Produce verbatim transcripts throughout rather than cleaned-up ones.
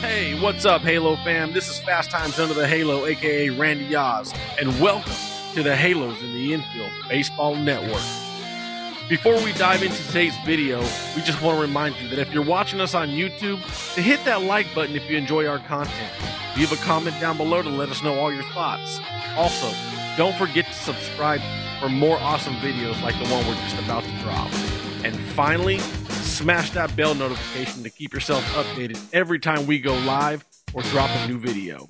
Hey, what's up, Halo fam? This is Fast Times Under the Halo, a k a. Randy Oz, and welcome to the Halos in the Infield Baseball Network. Before we dive into today's video, we just want to remind you that if you're watching us on YouTube, to hit that like button if you enjoy our content. Leave a comment down below to let us know all your thoughts. Also, don't forget to subscribe for more awesome videos like the one we're just about to drop. And finally, smash that bell notification to keep yourself updated every time we go live or drop a new video.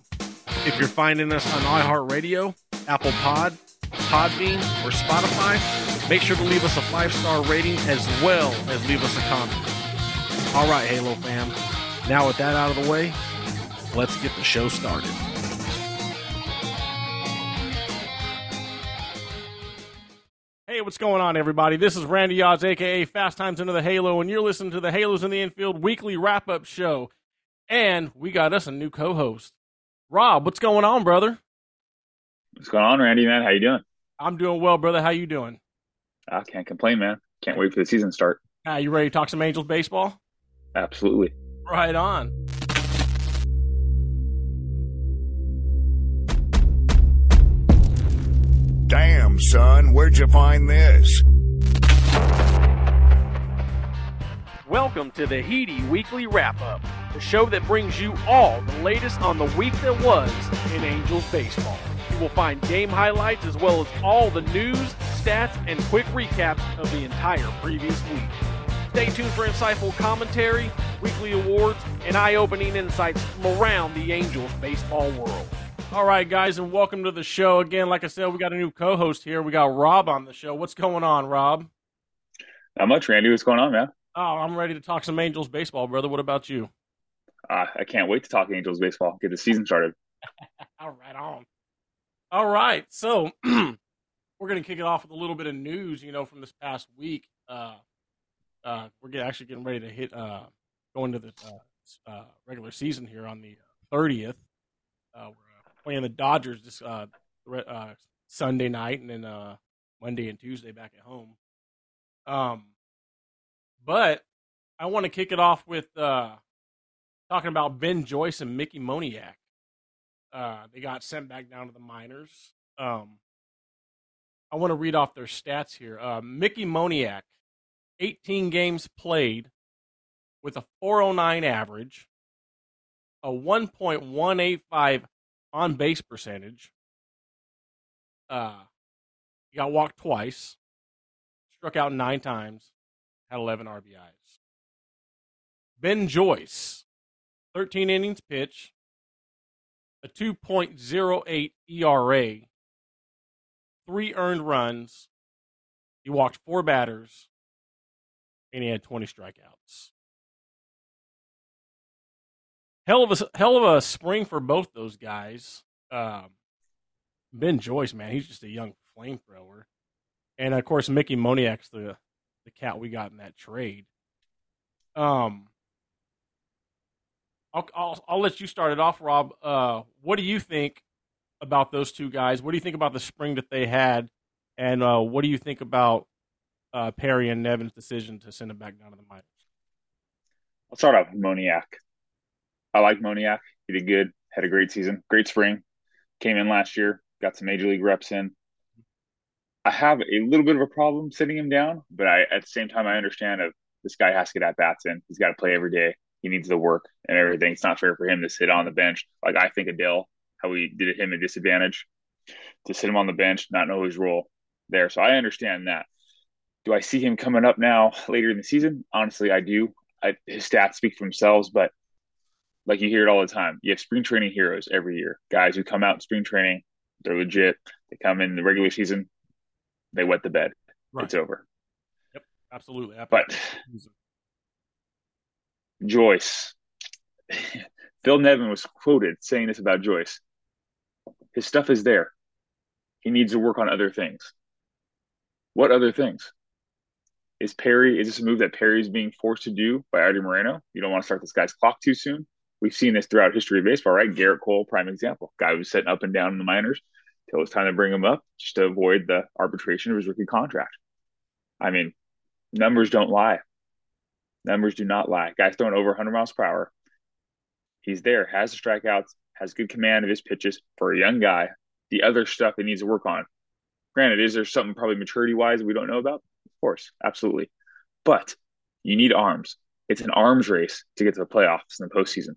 If you're finding us on iHeartRadio, Apple Pod, Podbean, or Spotify, make sure to leave us a five-star rating as well as leave us a comment. All right, Halo fam. Now with that out of the way, let's get the show started. Hey, what's going on, everybody? This is Randy Oz, a k a. Fast Times Under the Halo, and you're listening to the Halos in the Infield weekly wrap-up show. And we got us a new co-host. Rob, what's going on, brother? What's going on, Randy, man? How you doing? I'm doing well, brother. How you doing? I can't complain, man. Can't wait for the season to start. Ah, you ready to talk some Angels baseball? Absolutely. Right on. Damn, son, where'd you find this? Welcome to the Heady Weekly Wrap-Up, the show that brings you all the latest on the week that was in Angels baseball. You will find game highlights as well as all the news, stats, and quick recaps of the entire previous week. Stay tuned for insightful commentary, weekly awards, and eye-opening insights from around the Angels baseball world. All right, guys, and welcome to the show. Again, like I said, we got a new co-host here. We got Rob on the show. What's going on, Rob? Not much, Randy. What's going on, man? Oh, I'm ready to talk some Angels baseball, brother. What about you? Uh, I can't wait to talk Angels baseball. Get the season started. All right, on. All right, so we're going to kick it off with a little bit of news, you know, from this past week. Uh, uh, we're get, actually getting ready to hit uh, going to the uh, uh, regular season here on the thirtieth. Uh, we're playing the Dodgers this uh, uh, Sunday night, and then uh, Monday and Tuesday back at home. Um, but I want to kick it off with uh, talking about Ben Joyce and Mickey Moniak. Uh, they got sent back down to the minors. Um, I want to read off their stats here. Uh, Mickey Moniak, eighteen games played with a four oh nine average, a one point one eight five on base percentage. Uh, he got walked twice, struck out nine times, had eleven R B Is. Ben Joyce, thirteen innings pitched, a two point oh eight E R A, three earned runs, he walked four batters, and he had twenty strikeouts. Hell of a hell of a spring for both those guys. Um, Ben Joyce, man, he's just a young flamethrower, and of course Mickey Moniak's the the cat we got in that trade. Um, I'll I'll, I'll let you start it off, Rob. Uh, what do you think about those two guys? What do you think about the spring that they had, and uh, what do you think about uh, Perry and Nevin's decision to send him back down to the minors? I'll start off with Moniak. I like Moniak. He did good. Had a great season. Great spring. Came in last year. Got some major league reps in. I have a little bit of a problem sitting him down, but I, at the same time, I understand if this guy has to get at-bats in. He's got to play every day. He needs the work and everything. It's not fair for him to sit on the bench. Like, I think Adele, how we did him a disadvantage, to sit him on the bench, not know his role there. So I understand that. Do I see him coming up now later in the season? Honestly, I do. I, his stats speak for themselves, but like you hear it all the time. You have spring training heroes every year. Guys who come out in spring training, they're legit. They come in the regular season, they wet the bed. Right. It's over. Yep, absolutely. absolutely. But Joyce, Phil Nevin was quoted saying this about Joyce. His stuff is there. He needs to work on other things. What other things? Is Perry? Is this a move that Perry is being forced to do by Artie Moreno? You don't want to start this guy's clock too soon. We've seen this throughout history of baseball, right? Garrett Cole, prime example. Guy was sitting up and down in the minors until it was time to bring him up just to avoid the arbitration of his rookie contract. I mean, numbers don't lie. Numbers do not lie. Guy's throwing over one hundred miles per hour. He's there, has the strikeouts, has good command of his pitches for a young guy. The other stuff he needs to work on. Granted, is there something probably maturity-wise we don't know about? Of course, absolutely. But you need arms. It's an arms race to get to the playoffs in the postseason.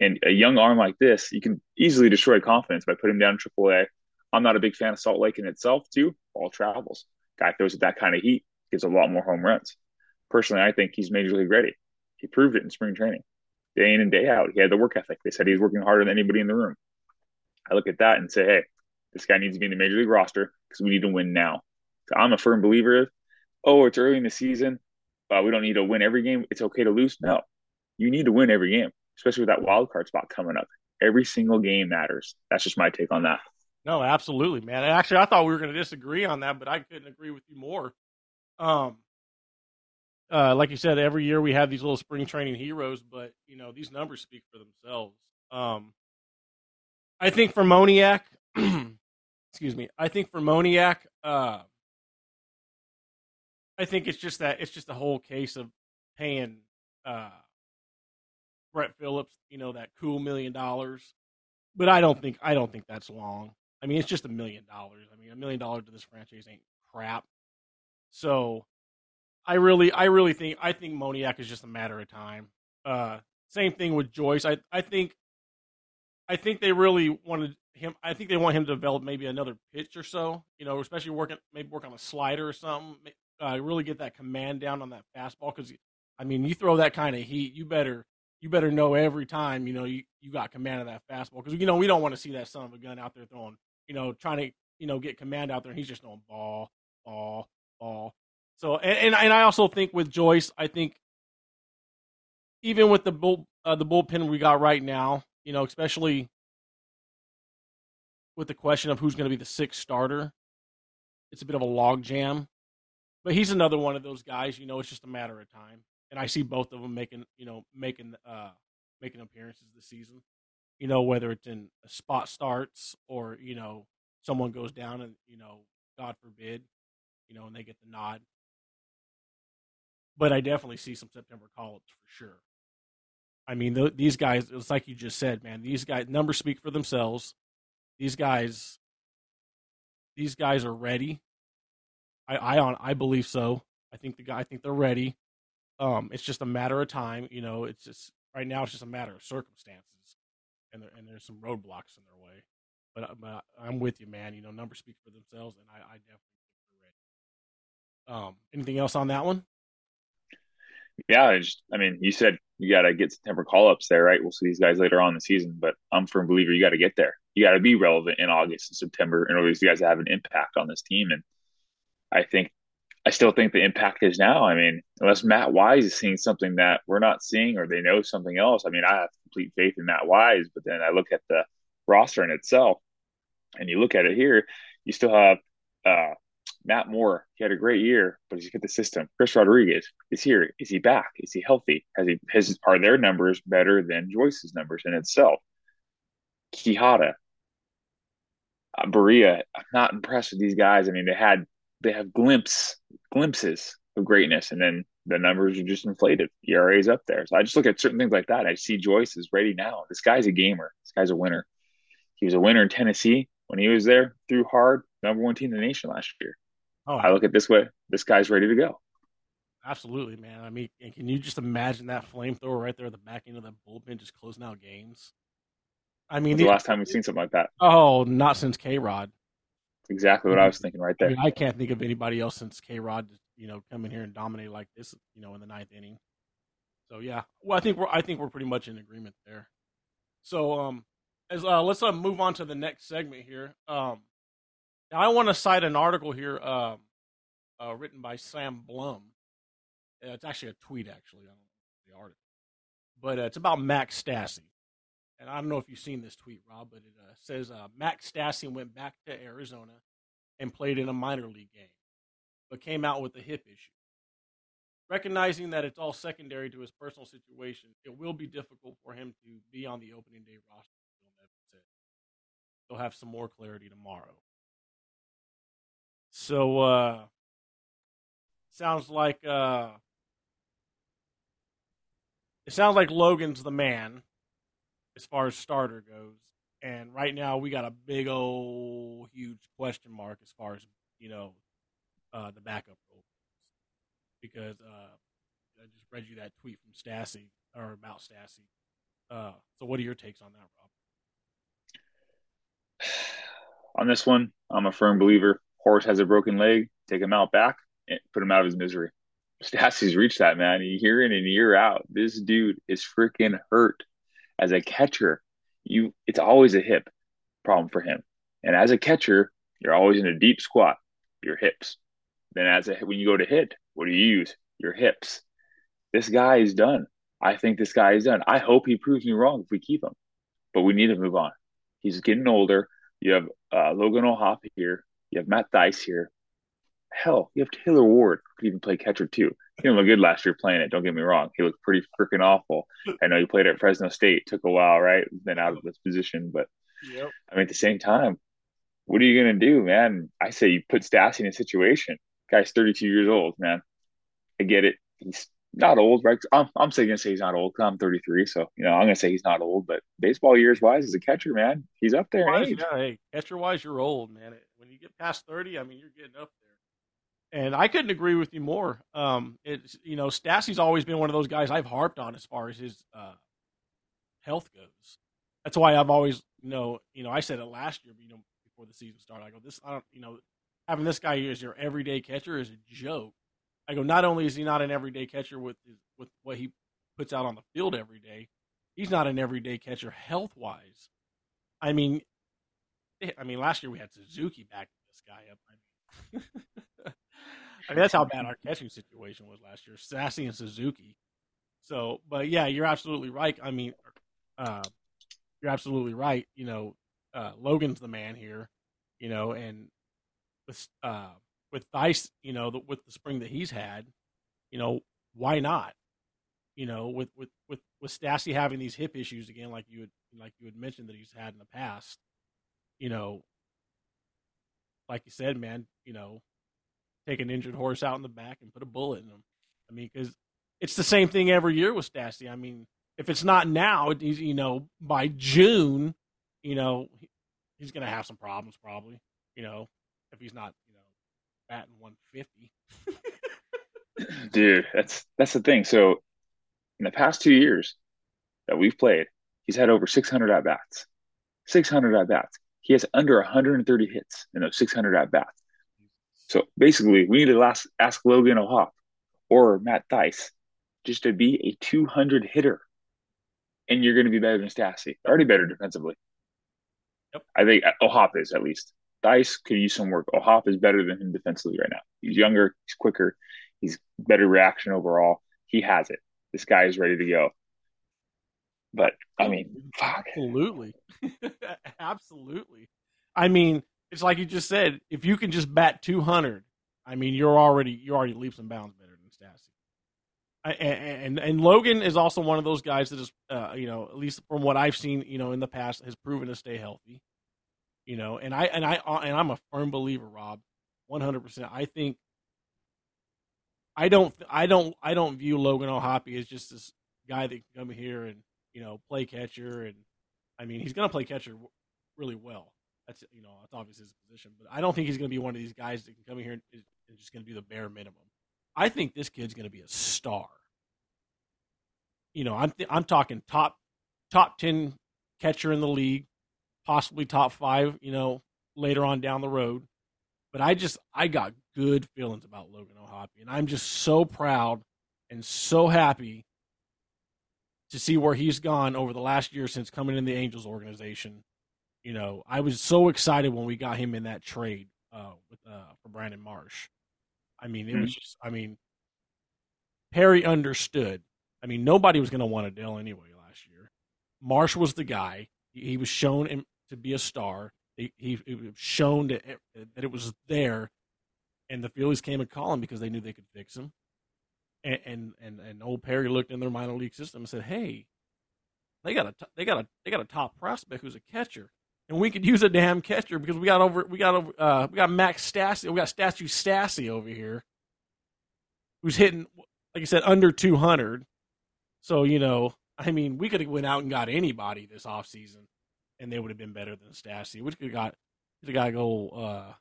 And a young arm like this, you can easily destroy confidence by putting him down in triple A. I'm not a big fan of Salt Lake in itself, too. All travels. Guy throws at that kind of heat, gives a lot more home runs. Personally, I think he's major league ready. He proved it in spring training. Day in and day out, he had the work ethic. They said he's working harder than anybody in the room. I look at that and say, hey, this guy needs to be in the major league roster because we need to win now. So I'm a firm believer of, oh, it's early in the season. Uh, we don't need to win every game. It's okay to lose. No, you need to win every game, especially with that wild card spot coming up. Every single game matters. That's just my take on that. No, absolutely, man. And actually, I thought we were going to disagree on that, but I couldn't agree with you more. Um, uh, like you said, every year we have these little spring training heroes, but, you know, these numbers speak for themselves. Um, I think for Moniak, excuse me, I think for Moniak, uh, I think it's just that it's just a whole case of paying uh, Brett Phillips, you know, that cool million dollars. But I don't think I don't think that's long. I mean, it's just a million dollars. I mean, a million dollars to this franchise ain't crap. So, I really, I really think I think Moniak is just a matter of time. Uh, same thing with Joyce. I, I think, I think they really wanted him. I think they want him to develop maybe another pitch or so. You know, especially working maybe work on a slider or something. Uh, really get that command down on that fastball because, I mean, you throw that kind of heat, you better. You better know every time, you know, you, you got command of that fastball. Because, you know, we don't want to see that son of a gun out there throwing, you know, trying to, you know, get command out there. And he's just throwing ball, ball, ball. So, and, and, and I also think with Joyce, I think even with the bull, uh, the bullpen we got right now, you know, especially with the question of who's going to be the sixth starter, it's a bit of a logjam. But he's another one of those guys, you know, it's just a matter of time. And I see both of them making, you know, making uh, making appearances this season. You know, whether it's in a spot starts or, you know, someone goes down and, you know, God forbid, you know, and they get the nod. But I definitely see some September call-ups for sure. I mean, th- these guys, it's like you just said, man. These guys, numbers speak for themselves. These guys, these guys are ready. I I on I believe so. I think the guy. I think they're ready. Um, it's just a matter of time, you know. It's just right now. It's just a matter of circumstances, and there, and there's some roadblocks in their way. But, but I'm with you, man. You know, numbers speak for themselves, and I, I definitely think they're ready. Um, anything else on that one? Yeah, I, just, I mean, you said you got to get September call-ups there, right? We'll see these guys later on in the season, but I'm a firm believer you got to get there. You got to be relevant in August and September in order for you guys to have an impact on this team, and I think. I still think the impact is now. I mean, unless Matt Wise is seeing something that we're not seeing or they know something else. I mean, I have complete faith in Matt Wise, but then I look at the roster in itself and you look at it here, you still have uh, Matt Moore. He had a great year, but he's got the system. Chris Rodriguez is here. Is he back? Is he healthy? Has he, has, are their numbers better than Joyce's numbers in itself? Quijada, uh, Berea. I'm not impressed with these guys. I mean, they had, they have glimpse, glimpses of greatness, and then the numbers are just inflated. E R A is up there. So I just look at certain things like that. I see Joyce is ready now. This guy's a gamer. This guy's a winner. He was a winner in Tennessee when he was there, threw hard, number one team in the nation last year. Oh, I look at this way. This guy's ready to go. Absolutely, man. I mean, and can you just imagine that flamethrower right there at the back end of that bullpen just closing out games? I mean, the last time we've seen something like that. Oh, not since K Rod. Exactly what I was thinking right there. I mean, I can't think of anybody else since K Rod, you know, come in here and dominate like this, you know, in the ninth inning. So yeah, well, I think we're I think we're pretty much in agreement there. So um, as uh, let's uh, move on to the next segment here. Um, now I want to cite an article here, um, uh, written by Sam Blum. Uh, it's actually a tweet, actually, I don't know the article, but uh, it's about Max Stassi. And I don't know if you've seen this tweet, Rob, but it uh, says uh, Max Stassi went back to Arizona and played in a minor league game, but came out with a hip issue. Recognizing that it's all secondary to his personal situation, it will be difficult for him to be on the opening day roster. They'll have some more clarity tomorrow. So, uh, sounds like uh, it sounds like Logan's the man as far as starter goes. And right now we got a big old huge question mark as far as, you know, uh, the backup role. Because uh, I just read you that tweet from Stassi, or about Stassi. Uh, so what are your takes on that, Rob? On this one, I'm a firm believer. Horse has a broken leg. Take him out back and put him out of his misery. Stassi's reached that, man. Year in and year out, this dude is freaking hurt. As a catcher, you it's always a hip problem for him. And as a catcher, you're always in a deep squat, your hips. Then as a, when you go to hit, what do you use? Your hips. This guy is done. I think this guy is done. I hope he proves me wrong if we keep him. But we need to move on. He's getting older. You have uh, Logan O'Hoppe here. You have Matt Thaiss here. Hell, you have Taylor Ward, who could even play catcher too. He didn't look good last year playing it. Don't get me wrong. He looked pretty freaking awful. I know he played at Fresno State. Took a while, right? Been out of this position. But, yep. I mean, at the same time, what are you going to do, man? I say you put Stassi in a situation. Guy's thirty-two years old, man. I get it. He's not old, right? I'm, I'm still going to say he's not old because I'm thirty-three. So, you know, I'm going to say he's not old. But baseball years-wise, as a catcher, man, he's up there in age. Yeah, hey, catcher-wise, you're old, man. When you get past thirty, I mean, you're getting up there. And I couldn't agree with you more. Um, it's you know, Stassi's always been one of those guys I've harped on as far as his uh, health goes. That's why I've always, you know, you know, I said it last year, you know, before the season started. I go, this, I don't, you know, having this guy as your everyday catcher is a joke. I go, not only is he not an everyday catcher with his, with what he puts out on the field every day, he's not an everyday catcher health wise. I mean, I mean, last year we had Suzuki back this guy up. I mean, I mean, that's how bad our catching situation was last year, Stassi and Suzuki. So, but, yeah, you're absolutely right. I mean, uh, you're absolutely right. You know, uh, Logan's the man here, you know, and with uh, with Thaiss, you know, the, with the spring that he's had, you know, why not? You know, with, with, with, with Stassi having these hip issues again, like you had, like you had mentioned that he's had in the past, you know, like you said, man, you know, take an injured horse out in the back and put a bullet in him. I mean, because it's the same thing every year with Stassi. I mean, if it's not now, it, you know, by June, you know, he's going to have some problems probably, you know, if he's not, you know, batting one fifty. Dude, that's that's the thing. So in the past two years that we've played, he's had over six hundred at-bats. six hundred at-bats. He has under one hundred thirty hits in those six hundred at-bats. So basically, we need to ask Logan O'Hoppe or Matt Thaiss just to be a two hundred hitter, and you're going to be better than Stassi. Already better defensively. Yep. I think O'Hoppe is, at least. Thaiss could use some work. O'Hoppe is better than him defensively right now. He's younger, he's quicker, he's better reaction overall. He has it. This guy is ready to go. But, I mean, fuck. Absolutely. Absolutely. I mean, it's like you just said, if you can just bat two hundred, I mean, you're already you're already leaps and bounds better than Stassi. I, and, and and Logan is also one of those guys that is, uh, you know, at least from what I've seen, you know, in the past, has proven to stay healthy. You know, and I and I and I'm a firm believer, Rob, one hundred percent. I think I don't I don't I don't view Logan O'Hoppe as just this guy that can come here and, you know, play catcher, and I mean, he's going to play catcher really well. That's, you know, that's obviously his position, but I don't think he's going to be one of these guys that can come in here and is just going to do the bare minimum. I think this kid's going to be a star. You know, I'm th- I'm talking top top ten catcher in the league, possibly top five. You know, later on down the road, but I just I got good feelings about Logan O'Hoppe, and I'm just so proud and so happy to see where he's gone over the last year since coming in the Angels organization. You know, I was so excited when we got him in that trade uh, with uh, for Brandon Marsh. I mean, it mm-hmm. was just, I mean, Perry understood. I mean, nobody was going to want Adele anyway last year. Marsh was the guy. He, he was shown in, to be a star. He, he, he was shown to, that it was there, and the Phillies came and called him because they knew they could fix him. And and, and and old Perry looked in their minor league system and said, "Hey, they got a they got a they got a top prospect who's a catcher." And we could use a damn catcher because we got over, we got over, uh, we got Max Stassi, we got Statue Stassi over here, who's hitting, like I said, under two hundred. So, you know, I mean, we could have went out and got anybody this offseason, and they would have been better than Stassi. We could have got, we got to go, uh,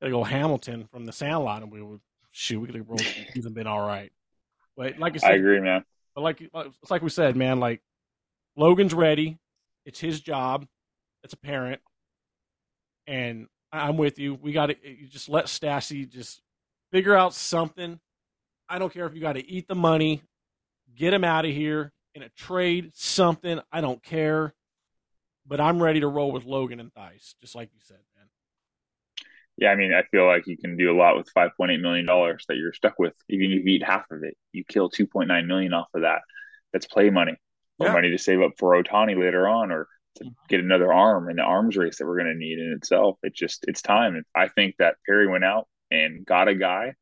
gotta go Hamilton from the Sandlot, and we would shoot. We could have rolled. He's been all right. But like I said, I agree, man. But like it's like we said, man. Like Logan's ready. It's his job. It's apparent. And I'm with you. We got to just let Stassi just figure out something. I don't care if you got to eat the money. Get him out of here in a trade, something. I don't care. But I'm ready to roll with Logan and Thaiss, just like you said, man. Yeah, I mean, I feel like you can do a lot with five point eight million dollars that you're stuck with. Even if you eat half of it, you kill two point nine million dollars off of that. That's play money. Or yeah. money to save up for Ohtani later on or to mm-hmm. get another arm in the arms race that we're going to need in itself. It just, it's time. I think that Perry went out and got a guy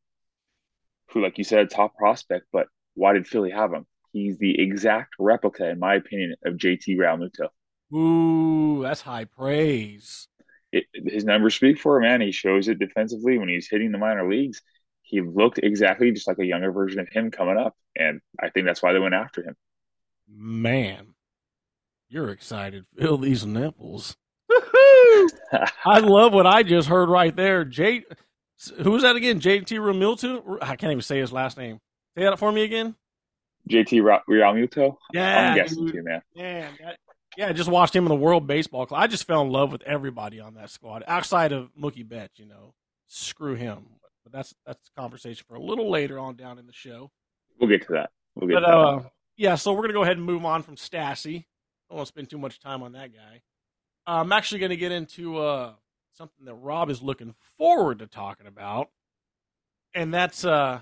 who, like you said, top prospect, but why did Philly have him? He's the exact replica, in my opinion, of J T Realmuto. Ooh, that's high praise. It, his numbers speak for him, man. He shows it defensively when he's hitting the minor leagues. He looked exactly just like a younger version of him coming up, and I think that's why they went after him. Man, you're excited. Feel these nipples. I love what I just heard right there. J- Who was that again? J T Realmuto? I can't even say his last name. Say that for me again. J T Realmuto? Yeah. I'm guessing dude. too, man. Yeah, that, yeah, I just watched him in the World Baseball Classic. I just fell in love with everybody on that squad, outside of Mookie Betts, you know. Screw him. But that's that's a conversation for a little later on down in the show. We'll get to that. We'll get but, to uh, that. Yeah, so we're going to go ahead and move on from Stassi. I don't want to spend too much time on that guy. I'm actually going to get into uh, something that Rob is looking forward to talking about, and that's uh,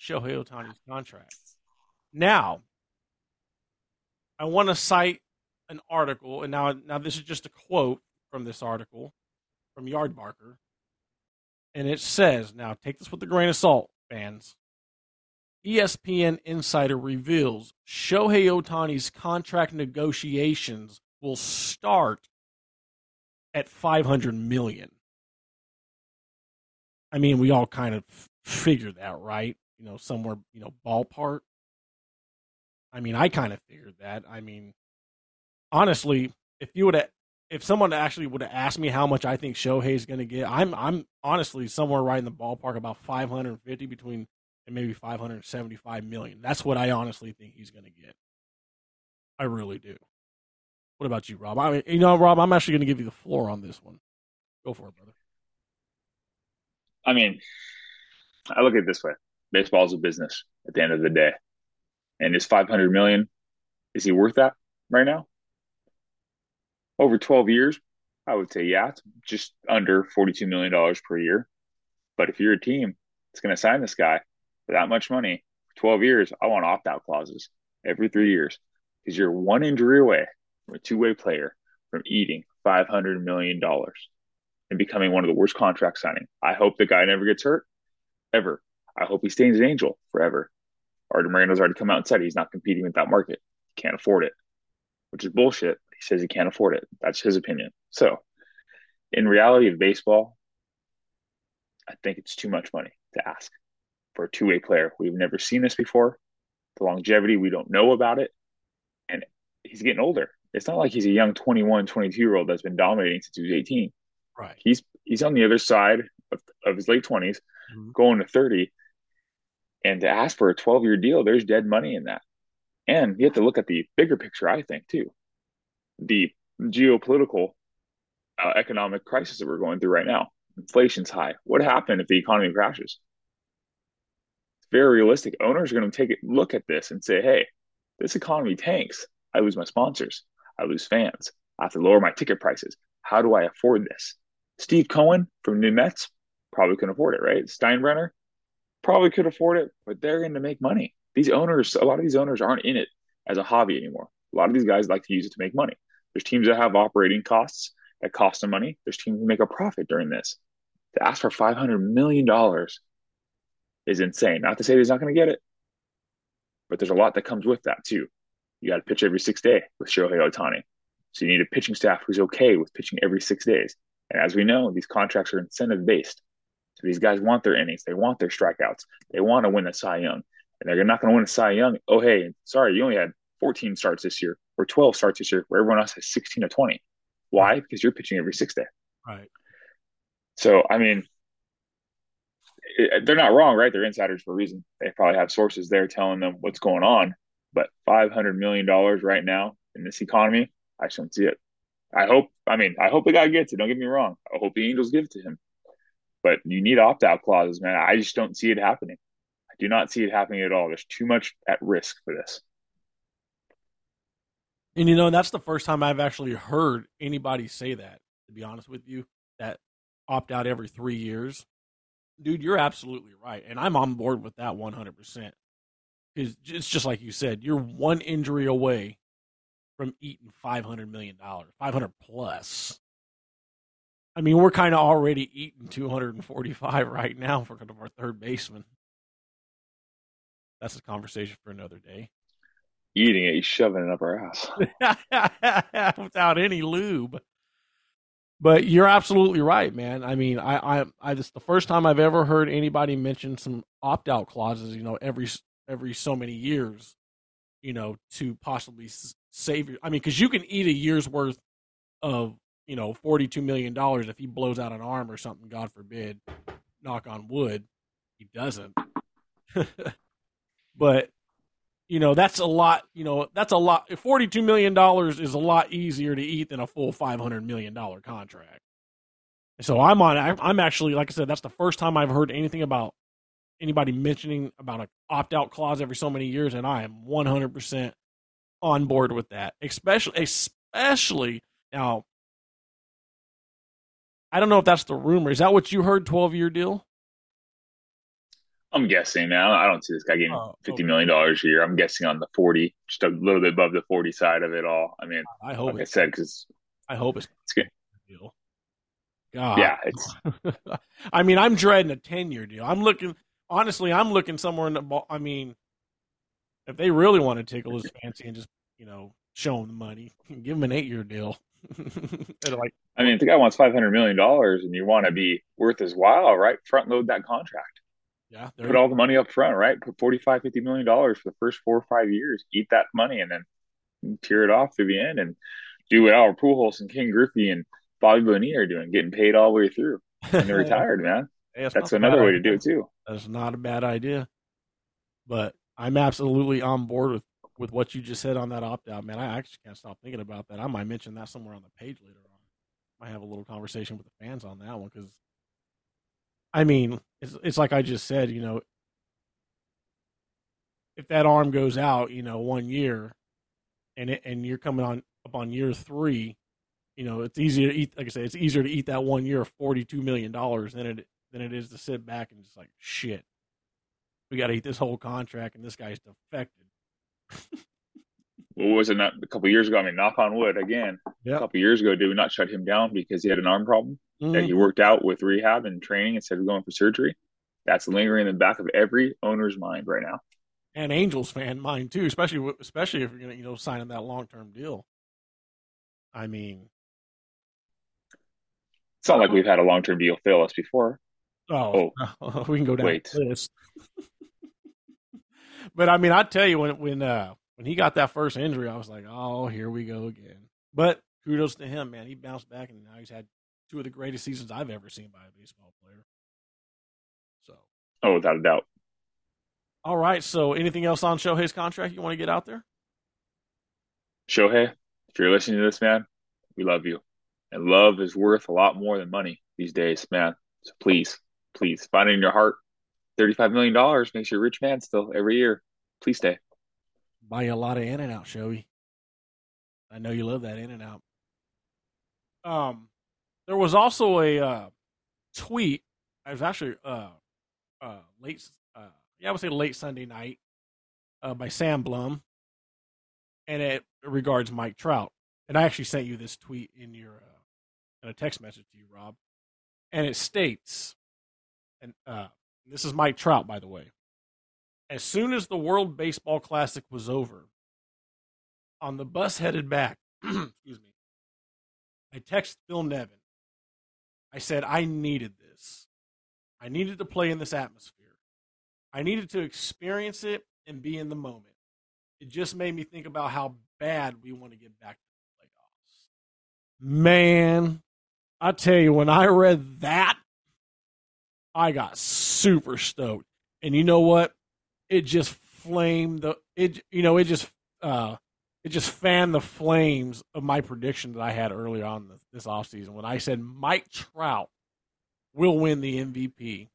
Shohei Ohtani's contract. Now, I want to cite an article, and now, now this is just a quote from this article from Yardbarker, and it says, now take this with a grain of salt, fans. E S P N Insider reveals Shohei Ohtani's contract negotiations will start at five hundred million dollars. I mean, we all kind of figured that, right? You know, somewhere, you know, ballpark. I mean, I kind of figured that. I mean, honestly, if you would have, if someone actually would have asked me how much I think Shohei's going to get, I'm, I'm honestly somewhere right in the ballpark, about five hundred fifty between and maybe five hundred seventy-five million. That's what I honestly think he's going to get. I really do. What about you, Rob? I mean, you know, Rob, I'm actually going to give you the floor on this one. Go for it, brother. I mean, I look at it this way. Baseball is a business at the end of the day. And is five hundred million dollars, is he worth that right now? Over twelve years, I would say, yeah, it's just under forty-two million dollars per year. But if you're a team that's going to sign this guy for that much money, for twelve years, I want opt-out clauses every three years because you're one injury away from a two-way player from eating five hundred million dollars and becoming one of the worst contract signings. I hope the guy never gets hurt, ever. I hope he stays an Angel forever. Artie Moreno's already come out and said he's not competing with that market. He can't afford it, which is bullshit. He says he can't afford it. That's his opinion. So, in reality of baseball, I think it's too much money to ask for a two-way player. We've never seen this before. The longevity, we don't know about it. And he's getting older. It's not like he's a young twenty-one, twenty-two-year-old that's been dominating since he was eighteen. Right. He's he's on the other side of, of his late twenties, mm-hmm. going to thirty. And to ask for a twelve-year deal, there's dead money in that. And you have to look at the bigger picture, I think, too. The geopolitical uh, economic crisis that we're going through right now. Inflation's high. What happened if the economy crashes? It's very realistic. Owners are going to take a look at this and say, hey, this economy tanks. I lose my sponsors. I lose fans. I have to lower my ticket prices. How do I afford this? Steve Cohen from the Mets probably couldn't afford it, right? Steinbrenner? Probably could afford it, but they're in to make money. These owners, a lot of these owners aren't in it as a hobby anymore. A lot of these guys like to use it to make money. There's teams that have operating costs that cost them money. There's teams who make a profit during this. To ask for five hundred million dollars is insane. Not to say he's not going to get it, but there's a lot that comes with that too. You got to pitch every six day with Shohei Ohtani. So you need a pitching staff who's okay with pitching every six days. And as we know, these contracts are incentive-based. So these guys want their innings. They want their strikeouts. They want to win a Cy Young. And they're not going to win a Cy Young. Oh, hey, sorry, you only had fourteen starts this year or twelve starts this year, where everyone else has sixteen or twenty. Why? Because you're pitching every sixth day. Right. So, I mean, it, they're not wrong, right? They're insiders for a reason. They probably have sources there telling them what's going on. But five hundred million dollars right now in this economy, I just don't see it. I hope, I mean, I hope the guy gets it. Don't get me wrong. I hope the Angels give it to him. But you need opt-out clauses, man. I just don't see it happening. I do not see it happening at all. There's too much at risk for this. And, you know, that's the first time I've actually heard anybody say that, to be honest with you, that opt-out every three years. Dude, you're absolutely right. And I'm on board with that one hundred percent. It's just like you said, you're one injury away from eating five hundred million dollars, five hundred plus. I mean, we're kind of already eating two hundred forty-five right now for our third baseman. That's a conversation for another day. Eating it, he's shoving it up our ass. Without any lube. But you're absolutely right, man. I mean, I, I, I it's the first time I've ever heard anybody mention some opt-out clauses, you know, every every so many years, you know, to possibly save your, I mean, because you can eat a year's worth of, you know, forty-two million dollars if he blows out an arm or something, God forbid, knock on wood. He doesn't. But, you know, that's a lot, you know, that's a lot. forty-two million dollars is a lot easier to eat than a full five hundred million dollars contract. So I'm on, I'm actually, like I said, that's the first time I've heard anything about anybody mentioning about an opt-out clause every so many years, and I am one hundred percent on board with that. Especially, especially now, I don't know if that's the rumor. Is that what you heard, twelve-year deal? I'm guessing, man. I don't see this guy getting oh, fifty okay. million dollars a year. I'm guessing on the forty, just a little bit above the forty side of it all. I mean, I hope like I said because I hope it's, it's good. Deal. God. Yeah, it's. I mean, I'm dreading a ten-year deal. I'm looking honestly. I'm looking somewhere in the ball. I mean, if they really want to tickle his fancy and just you know show him the money, give him an eight-year deal. like, I mean, if the guy wants five hundred million dollars and you want to be worth his while, right? Front load that contract. Yeah, put all the money up front, right? Put forty-five, fifty million dollars for the first four or five years. Eat that money and then tear it off to the end and do what Albert Pujols and Ken Griffey and Bobby Bonilla are doing, getting paid all the way through. And they're retired, man. Hey, that's another way to do it, too. That's not a bad idea. But I'm absolutely on board with, with what you just said on that opt-out, man. I actually can't stop thinking about that. I might mention that somewhere on the page later on. I might have a little conversation with the fans on that one because, I mean, it's, it's like I just said, you know, if that arm goes out, you know, one year and it, and you're coming on up on year three, you know, it's easier to eat. Like I said, it's easier to eat that one year of forty-two million dollars than it, than it is to sit back and just like, shit, we got to eat this whole contract and this guy's defected. What was it not, a couple of years ago? I mean, knock on wood again, yep. A couple of years ago, did we not shut him down because he had an arm problem mm-hmm. that he worked out with rehab and training instead of going for surgery? That's lingering in the back of every owner's mind right now. And Angels fan mind too, especially, especially if you're going to, you know, sign him that long-term deal. I mean, it's not like we've had a long-term deal fail us before. Oh, oh. We can go down wait. The list. But I mean, I tell you when, when, uh, When he got that first injury, I was like, oh, here we go again. But kudos to him, man. He bounced back, and now he's had two of the greatest seasons I've ever seen by a baseball player. So, oh, without a doubt. All right, so anything else on Shohei's contract you want to get out there? Shohei, if you're listening to this, man, we love you. And love is worth a lot more than money these days, man. So please, please, find it in your heart. thirty-five million dollars makes you a rich man still every year. Please stay. Buy you a lot of In-N-Out, Shohei. I know you love that In-N-Out. Um, there was also a uh, tweet. I was actually uh, uh, late. Uh, yeah, I would say late Sunday night uh, by Sam Blum, and it regards Mike Trout. And I actually sent you this tweet in your uh, in a text message to you, Rob. And it states, and uh, this is Mike Trout, by the way. As soon as the World Baseball Classic was over, on the bus headed back, excuse me, I texted Phil Nevin. I said, I needed this. I needed to play in this atmosphere. I needed to experience it and be in the moment. it just made me think about how bad we want to get back to the playoffs. Man, I tell you, when I read that, I got super stoked. And you know what? It just flamed the it. You know, it just uh, it just fanned the flames of my prediction that I had earlier on this, this offseason when I said Mike Trout will win the M V P.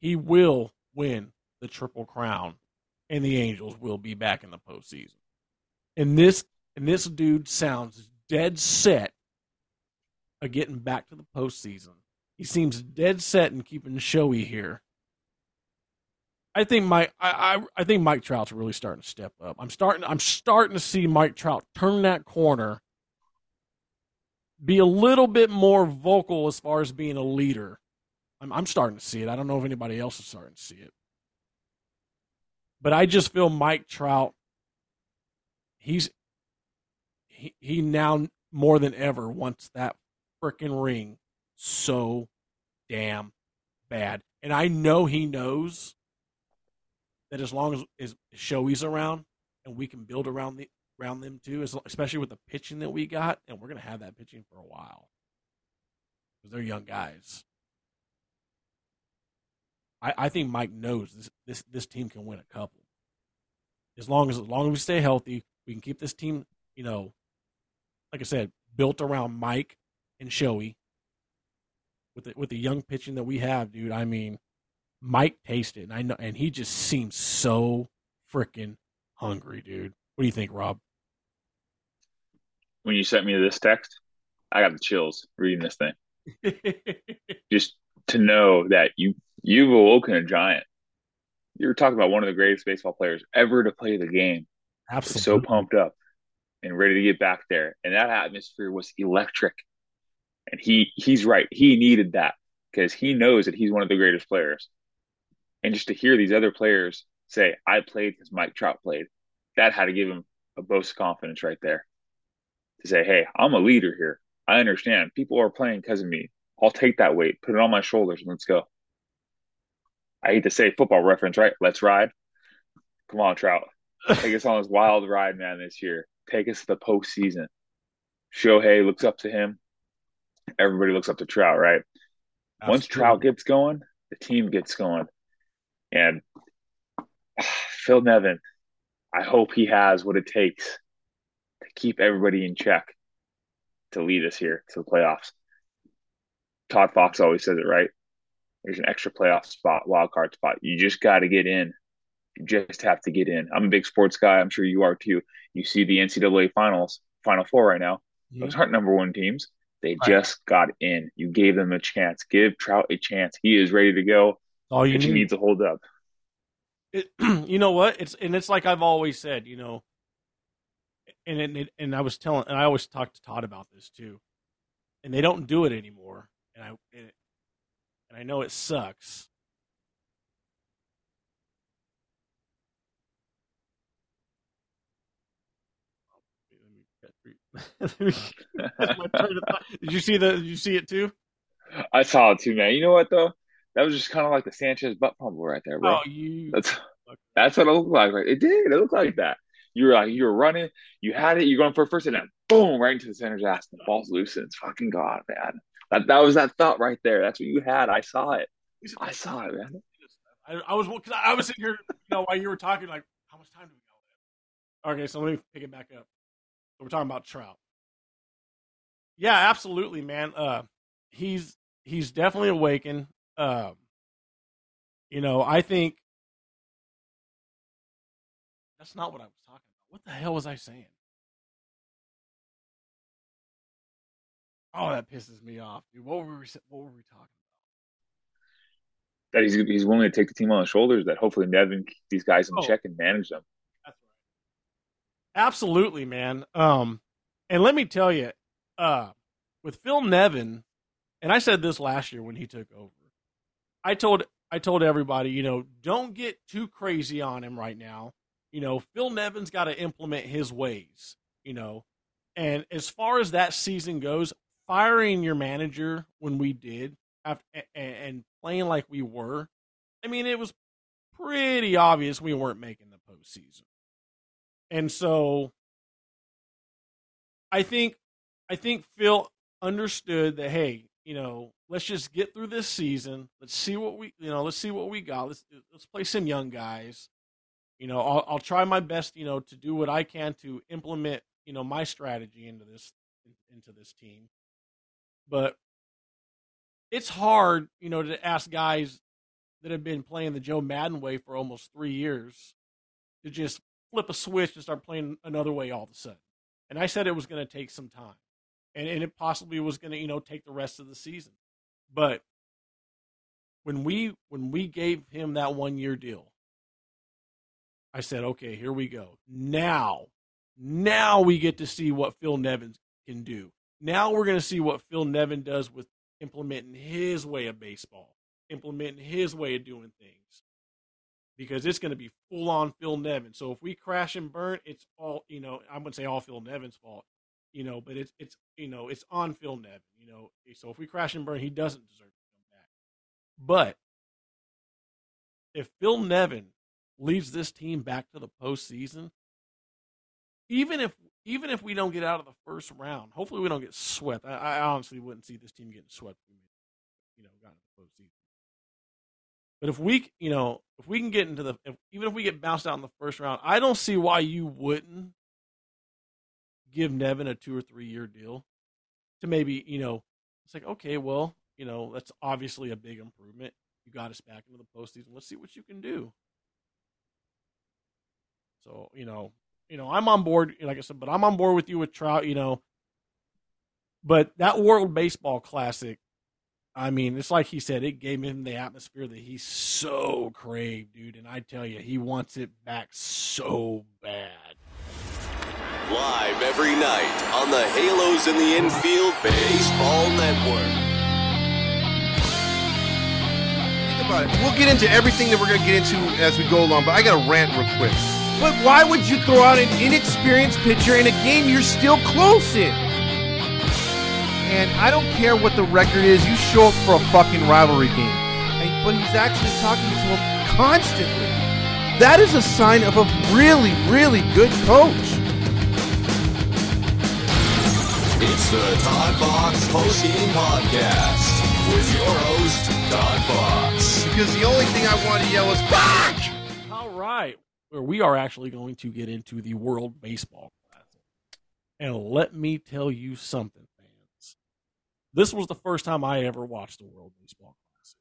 He will win the Triple Crown, and the Angels will be back in the postseason. And this and this dude sounds dead set of getting back to the postseason. He seems dead set in keeping Shohei here. I think Mike. I, I I think Mike Trout's really starting to step up. I'm starting. I'm starting to see Mike Trout turn that corner, be a little bit more vocal as far as being a leader. I'm, I'm starting to see it. I don't know if anybody else is starting to see it. But I just feel Mike Trout, he's he, he now more than ever wants that frickin' ring so damn bad. And I know he knows that as long as, as Shohei's around and we can build around the around them too, as, especially with the pitching that we got, and we're going to have that pitching for a while because they're young guys. I, I think Mike knows this, this this team can win a couple. As long as, as long as we stay healthy, we can keep this team, you know, like I said, built around Mike and Shohei. With the, with the young pitching that we have, dude, I mean, Mike tasted it, and I know, and he just seems so freaking hungry, dude. What do you think, Rob? When you sent me this text, I got the chills reading this thing. Just to know that you you've awoken a giant. You were talking about one of the greatest baseball players ever to play the game. Absolutely, so pumped up and ready to get back there, and that atmosphere was electric. And he he's right. He needed that because he knows that he's one of the greatest players. And just to hear these other players say, I played because Mike Trout played, that had to give him a boost of confidence right there. To say, hey, I'm a leader here. I understand. People are playing because of me. I'll take that weight, put it on my shoulders, and let's go. I hate to say football reference, right? Let's ride. Come on, Trout. Take us on this wild ride, man, this year. Take us to the postseason. Shohei looks up to him. Everybody looks up to Trout, right? Absolutely. Once Trout gets going, the team gets going. And ugh, Phil Nevin, I hope he has what it takes to keep everybody in check to lead us here to the playoffs. Todd Fox always says it, right? There's an extra playoff spot, wild card spot. You just got to get in. You just have to get in. I'm a big sports guy. I'm sure you are too. You see the N C double A finals, Final Four right now. Yeah. Those aren't number one teams. They right. just got in. You gave them a chance. Give Trout a chance. He is ready to go. All you need. He needs to hold up. It, you know what? It's and it's like I've always said. You know, and and it, and I was telling, and I always talk to Todd about this too. And they don't do it anymore. And I and, it, and I know it sucks. Did you see the? Did you see it too? I saw it too, man. You know what though? That was just kind of like the Sanchez butt fumble right there, bro. Oh, you... That's that's what it looked like. Right? It did. It looked like that. You were like you were running. You had it. You're going for a first, and then boom, right into the center's ass. The ball's loose. And it's fucking God, man. That that was that thought right there. That's what you had. I saw it. I saw it, man. I, I was cause I was sitting here, you know, while you were talking, like, how much time do we got? Okay, so let me pick it back up. We're talking about Trout. Yeah, absolutely, man. Uh, he's he's definitely awakened. Um, you know, I think that's not what I was talking about. What the hell was I saying? Oh, that pisses me off, dude. What were we what were we talking about? That he's he's willing to take the team on his shoulders. That hopefully Nevin keeps these guys in oh. check and manage them. Absolutely, man. Um, and let me tell you, uh, with Phil Nevin, and I said this last year when he took over, I told I told everybody, you know, don't get too crazy on him right now. You know, Phil Nevin's got to implement his ways, you know. And as far as that season goes, firing your manager when we did after, and, and playing like we were, I mean, it was pretty obvious we weren't making the postseason. And so I think I think Phil understood that, hey, you know, let's just get through this season. Let's see what we, you know, let's see what we got. Let's let's play some young guys. You know, I'll, I'll try my best, you know, to do what I can to implement, you know, my strategy into this into this team. But it's hard, you know, to ask guys that have been playing the Joe Madden way for almost three years to just flip a switch and start playing another way all of a sudden. And I said it was going to take some time. And, and it possibly was going to, you know, take the rest of the season. But when we when we gave him that one-year deal, I said, okay, here we go. Now, now we get to see what Phil Nevin can do. Now we're going to see what Phil Nevin does with implementing his way of baseball, implementing his way of doing things, because it's going to be full-on Phil Nevin. So if we crash and burn, it's all, you know, I wouldn't say all Phil Nevin's fault, you know, but it's, it's you know, it's on Phil Nevin, you know. So if we crash and burn, he doesn't deserve to come back. But if Phil Nevin leads this team back to the postseason, even if even if we don't get out of the first round, hopefully we don't get swept. I, I honestly wouldn't see this team getting swept, you know, got into the postseason. But if we, you know, if we can get into the, if, even if we get bounced out in the first round, I don't see why you wouldn't give Nevin a two or three year deal to maybe, you know, it's like, okay, well, you know, that's obviously a big improvement. You got us back into the postseason. Let's see what you can do. So, you know, you know, I'm on board, like I said, but I'm on board with you with Trout, you know. But that World Baseball Classic, I mean, it's like he said, it gave him the atmosphere that he so craved, dude. And I tell you, he wants it back so bad. Live every night on the Halos in the Infield Baseball Network. Think about it. We'll get into everything that we're going to get into as we go along, but I got to rant real quick. But why would you throw out an inexperienced pitcher in a game you're still close in? And I don't care what the record is, you show up for a fucking rivalry game. And, but he's actually talking to him constantly. That is a sign of a really, really good coach. It's the Todd Fox Postseason Podcast with your host, Todd Fox. Because the only thing I want to yell is, fuck! All right. Where we are actually going to get into the World Baseball Classic. And let me tell you something. This was the first time I ever watched the World Baseball Classic,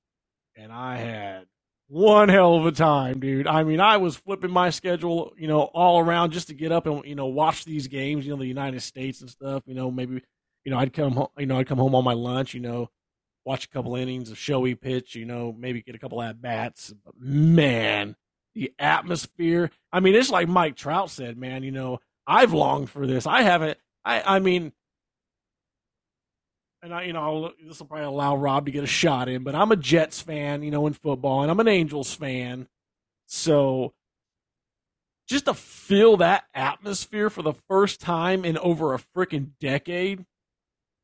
and I had one hell of a time, dude. I mean, I was flipping my schedule, you know, all around just to get up and, you know, watch these games, you know, the United States and stuff. You know, maybe, you know, I'd come home, you know, I'd come home on my lunch, you know, watch a couple innings of Shohei pitch, you know, maybe get a couple at-bats. But, man, the atmosphere. I mean, it's like Mike Trout said, man, you know, I've longed for this. I haven't, I, I mean – and I, you know, this will probably allow Rob to get a shot in, but I'm a Jets fan, you know, in football, and I'm an Angels fan. So just to feel that atmosphere for the first time in over a freaking decade,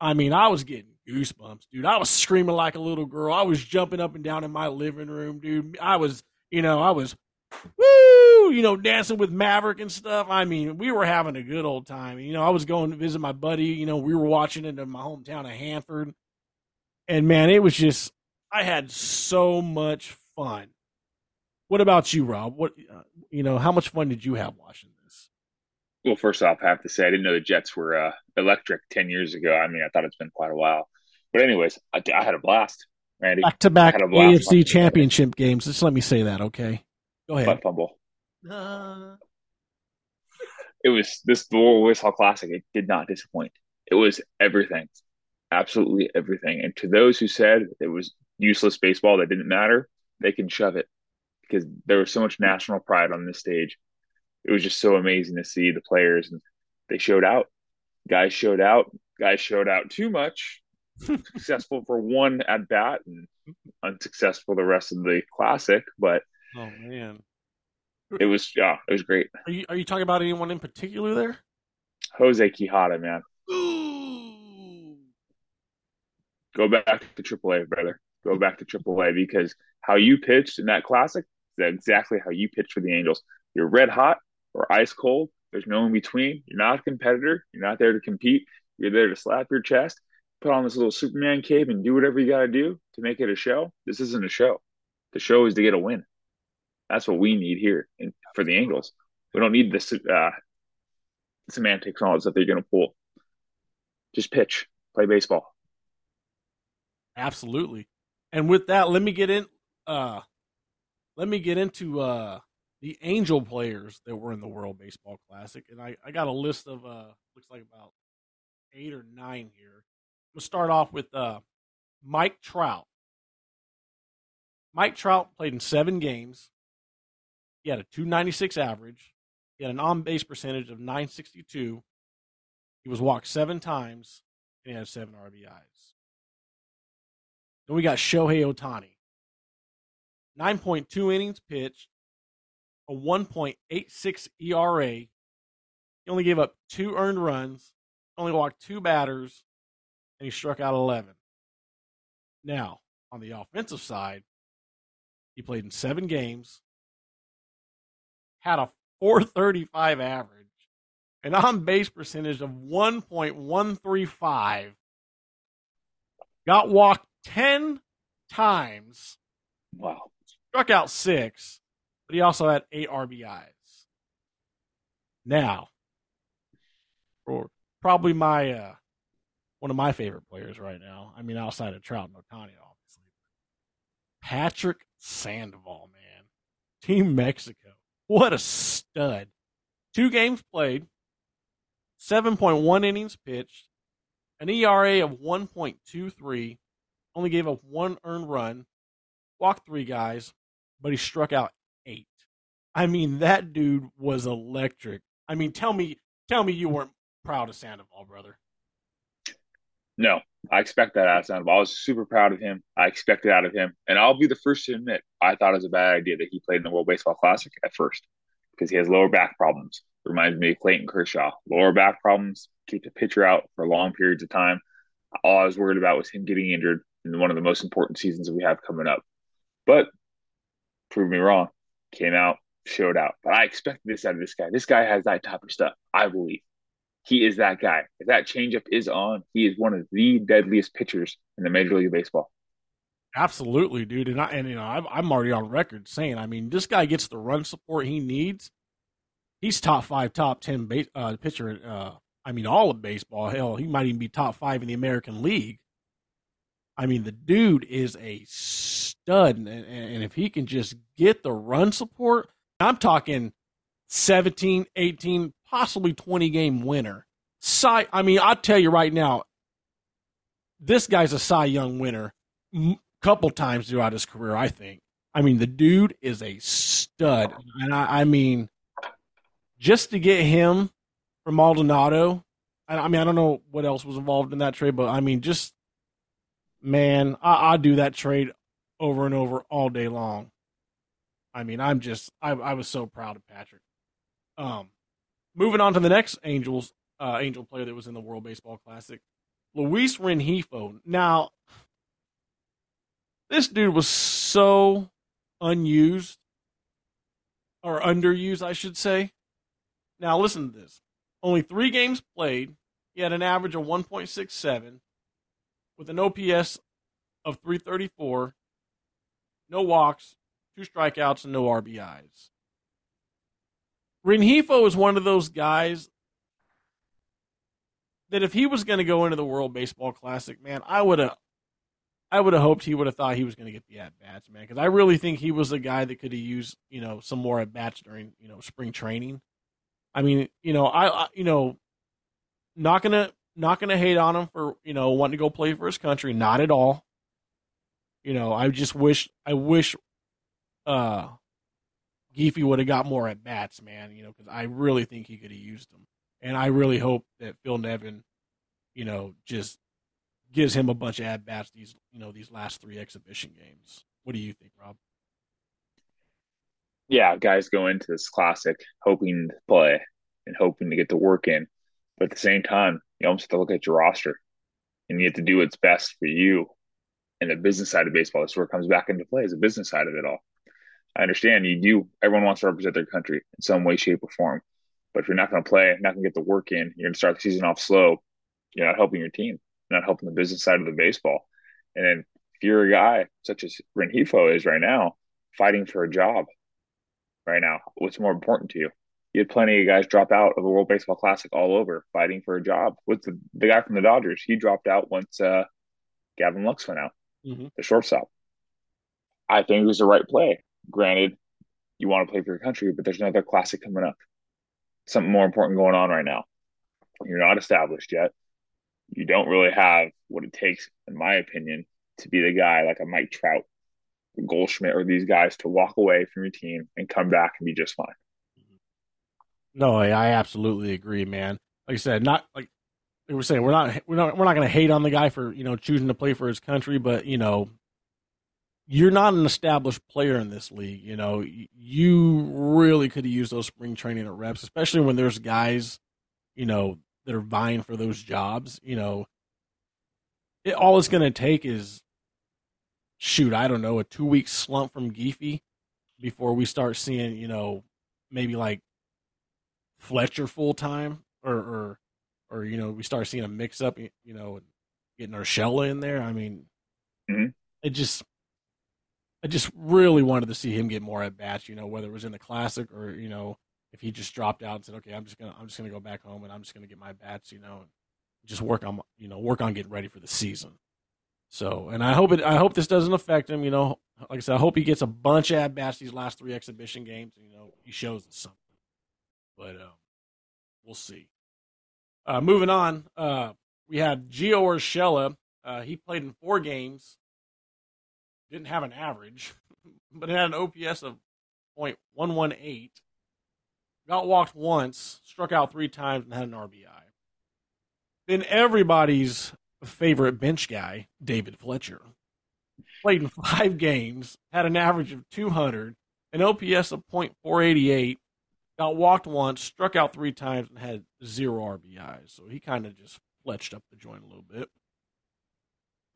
I mean, I was getting goosebumps, dude. I was screaming like a little girl. I was jumping up and down in my living room, dude. I was, you know, I was, woo, you know, dancing with Maverick and stuff. I mean, we were having a good old time. You know, I was going to visit my buddy. You know, we were watching it in my hometown of Hanford. And, man, it was just – I had so much fun. What about you, Rob? What, uh, you know, how much fun did you have watching this? Well, first off, I have to say I didn't know the Jets were uh, electric ten years ago. I mean, I thought it's been quite a while. But anyways, I, I had a blast, Randy. Back-to-back A F C championship games. Just let me say that, okay? Go ahead. Butt fumble. Uh... It was this the World Baseball Classic. It did not disappoint. It was everything, absolutely everything. And to those who said it was useless baseball that didn't matter, they can shove it, because there was so much national pride on this stage. It was just so amazing to see the players, and they showed out. Guys showed out. Guys showed out too much. Successful for one at bat, and unsuccessful the rest of the classic, but. Oh man, it was yeah, it was great. Are you are you talking about anyone in particular there? Jose Quijada, man. Go back to triple A, brother. Go back to triple A, because how you pitched in that classic is exactly how you pitched for the Angels. You're red hot or ice cold, There's no in between. You're not a competitor. You're not there to compete. You're there to slap your chest, put on this little Superman cape, and do whatever you got to do to make it a show. This isn't a show. The show is to get a win. That's what we need here in, for the Angels. We don't need this uh, semantics and all that stuff they're going to pull. Just pitch, play baseball. Absolutely. And with that, let me get in. Uh, let me get into uh, the Angel players that were in the World Baseball Classic, and I, I got a list of uh, looks like about eight or nine here. We'll start off with uh, Mike Trout. Mike Trout played in seven games. He had a two ninety-six average. He had an on-base percentage of nine sixty-two. He was walked seven times, and he had seven R B Is. Then we got Shohei Ohtani. nine point two innings pitched, a one point eight six E R A. He only gave up two earned runs, only walked two batters, and he struck out eleven. Now, on the offensive side, he played in seven games, had a four thirty-five average, an on-base percentage of one point one three five, got walked ten times. Wow. Struck out six, but he also had eight R B Is. Now, for probably my uh, one of my favorite players right now. I mean, outside of Trout and Ohtani, obviously. Patrick Sandoval, man. Team Mexico. What a stud. Two games played, seven point one innings pitched, an E R A of one point two three, only gave up one earned run, walked three guys, but he struck out eight. I mean, that dude was electric. I mean, tell me, tell me you weren't proud of Sandoval, brother. No, I expect that out of Sandoval. I was super proud of him. I expect it out of him. And I'll be the first to admit, I thought it was a bad idea that he played in the World Baseball Classic at first because he has lower back problems. It reminds me of Clayton Kershaw. Lower back problems keep the pitcher out for long periods of time. All I was worried about was him getting injured in one of the most important seasons that we have coming up. But prove me wrong. Came out, showed out. But I expect this out of this guy. This guy has that type of stuff, I believe. He is that guy. If that changeup is on, he is one of the deadliest pitchers in the Major League Baseball. Absolutely, dude. And I, and you know, I'm, I'm already on record saying, I mean, this guy gets the run support he needs. He's top five, top ten base, uh, pitcher. Uh, I mean, all of baseball. Hell, he might even be top five in the American League. I mean, the dude is a stud, and, and if he can just get the run support, I'm talking seventeen, eighteen, possibly twenty-game winner. Cy, I mean, I'll tell you right now, this guy's a Cy Young winner a couple times throughout his career, I think. I mean, the dude is a stud. And, I, I mean, just to get him from Maldonado, I, I mean, I don't know what else was involved in that trade, but, I mean, just – man, I, I do that trade over and over all day long. I mean, I'm just, I, I was so proud of Patrick. Um, moving on to the next Angels, uh, Angel player that was in the World Baseball Classic, Luis Rengifo. Now, this dude was so unused, or underused, I should say. Now, listen to this. Only three games played. He had an average of one point six seven. With an O P S of three thirty-four, no walks, two strikeouts, and no R B Is. Rengifo is one of those guys that if he was going to go into the World Baseball Classic, man, I would have I would have hoped he would have thought he was going to get the at-bats, man, because I really think he was a guy that could have used, you know, some more at-bats during, you know, spring training. I mean, you know, I, I you know, not going to Not going to hate on him for, you know, wanting to go play for his country. Not at all. You know, I just wish, I wish uh, Giffey would have got more at-bats, man, you know, because I really think he could have used them. And I really hope that Phil Nevin, you know, just gives him a bunch of at-bats these, you know, these last three exhibition games. What do you think, Rob? Yeah, guys go into this classic hoping to play and hoping to get the work in. But at the same time, you almost have to look at your roster, and you have to do what's best for you and the business side of baseball. That's where it comes back into play, is the business side of it all. I understand you do. Everyone wants to represent their country in some way, shape, or form. But if you're not going to play, not going to get the work in, you're going to start the season off slow. You're not helping your team, you're not helping the business side of the baseball. And then if you're a guy such as Rengifo is right now, fighting for a job right now, what's more important to you? You had plenty of guys drop out of the World Baseball Classic all over, fighting for a job. What's the, the guy from the Dodgers? He dropped out once uh, Gavin Lux went out, mm-hmm. the shortstop. I think it was the right play. Granted, you want to play for your country, but there's another classic coming up. Something more important going on right now. You're not established yet. You don't really have what it takes, in my opinion, to be the guy like a Mike Trout, a Goldschmidt, or these guys to walk away from your team and come back and be just fine. No, I, I absolutely agree, man. Like I said, not like we were saying, we're not we're not we're not going to hate on the guy for, you know, choosing to play for his country, but, you know, you're not an established player in this league. You know, you really could have used those spring training at reps, especially when there's guys, you know, that are vying for those jobs. You know, it, all it's going to take is, shoot, I don't know, a two-week slump from Giffey before we start seeing, you know, maybe like Fletcher full-time or, or, or you know, we start seeing a mix-up, you know, getting Urshela in there. I mean, mm-hmm. it just – I just really wanted to see him get more at bats, you know, whether it was in the classic or, you know, if he just dropped out and said, okay, I'm just gonna I'm just gonna go back home and I'm just gonna get my bats, you know, and just work on you know work on getting ready for the season. So, and I hope it I hope this doesn't affect him, you know. Like I said, I hope he gets a bunch of at bats these last three exhibition games, and, you know, he shows us something. But um, we'll see. Uh, moving on, uh, we have Gio Urshela. Uh, he played in four games. Didn't have an average, but it had an O P S of point one one eight. Got walked once, struck out three times, and had an R B I. Then everybody's favorite bench guy, David Fletcher, played in five games, had an average of two hundred, an O P S of point four eight eight, got walked once, struck out three times, and had zero R B Is. So he kind of just fletched up the joint a little bit.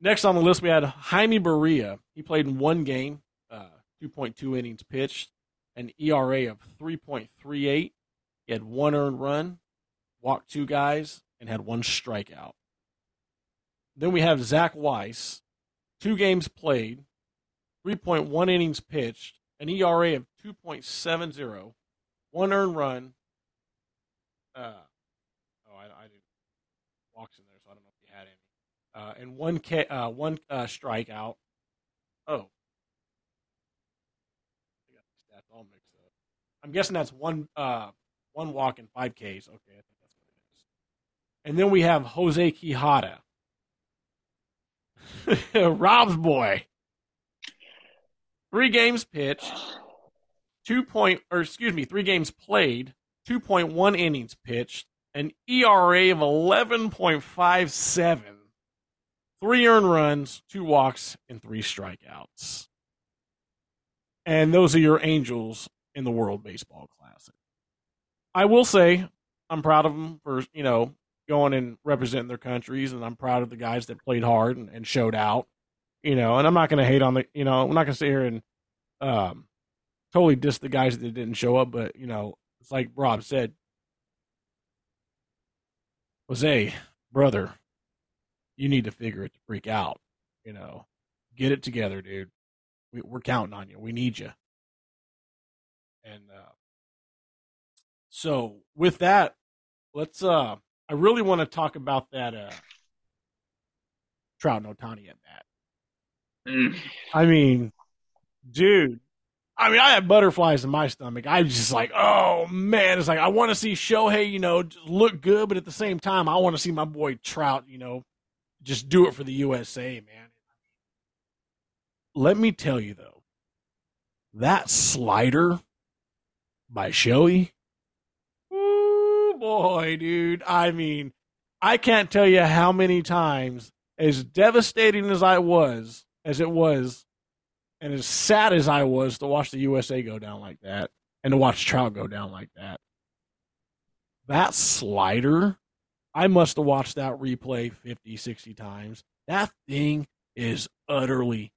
Next on the list, we had Jaime Barria. He played in one game, uh, two point two innings pitched, an E R A of three point three eight. He had one earned run, walked two guys, and had one strikeout. Then we have Zach Weiss, two games played, three point one innings pitched, an E R A of two point seven oh, one earned run. Uh, oh, I, I didn't walks in there, so I don't know if you had any. Uh, and one K, uh, one uh, strikeout. Oh, I got these stats all mixed up. I'm guessing that's one uh, one walk and five Ks. Okay, I think that's what it is. And then we have Jose Quijada, Rob's boy. Three games pitched, two point or excuse me, three games played, two point one innings pitched, an E R A of eleven point five seven. Three earned runs, two walks, and three strikeouts. And those are your Angels in the World Baseball Classic. I will say I'm proud of them for, you know, going and representing their countries, and I'm proud of the guys that played hard and, and showed out. You know, and I'm not going to hate on the, you know, I'm not going to sit here and um, totally diss the guys that didn't show up, but, you know, it's like Rob said, Jose, brother, you need to figure it the freak out, you know. Get it together, dude. We, we're counting on you. We need you. And uh, so, with that, let's. Uh, I really want to talk about that uh, Trout and Ohtani at bat. Mm. I mean, dude. I mean, I have butterflies in my stomach. I was just like, oh man, it's like I want to see Shohei, you know, look good, but at the same time, I want to see my boy Trout, you know. Just do it for the U S A, man. Let me tell you, though, that slider by Shohei, ooh, boy, dude. I mean, I can't tell you how many times, as devastating as I was, as it was, and as sad as I was to watch the U S A go down like that and to watch Trout go down like that, that slider, I must have watched that replay fifty, sixty times. That thing is utterly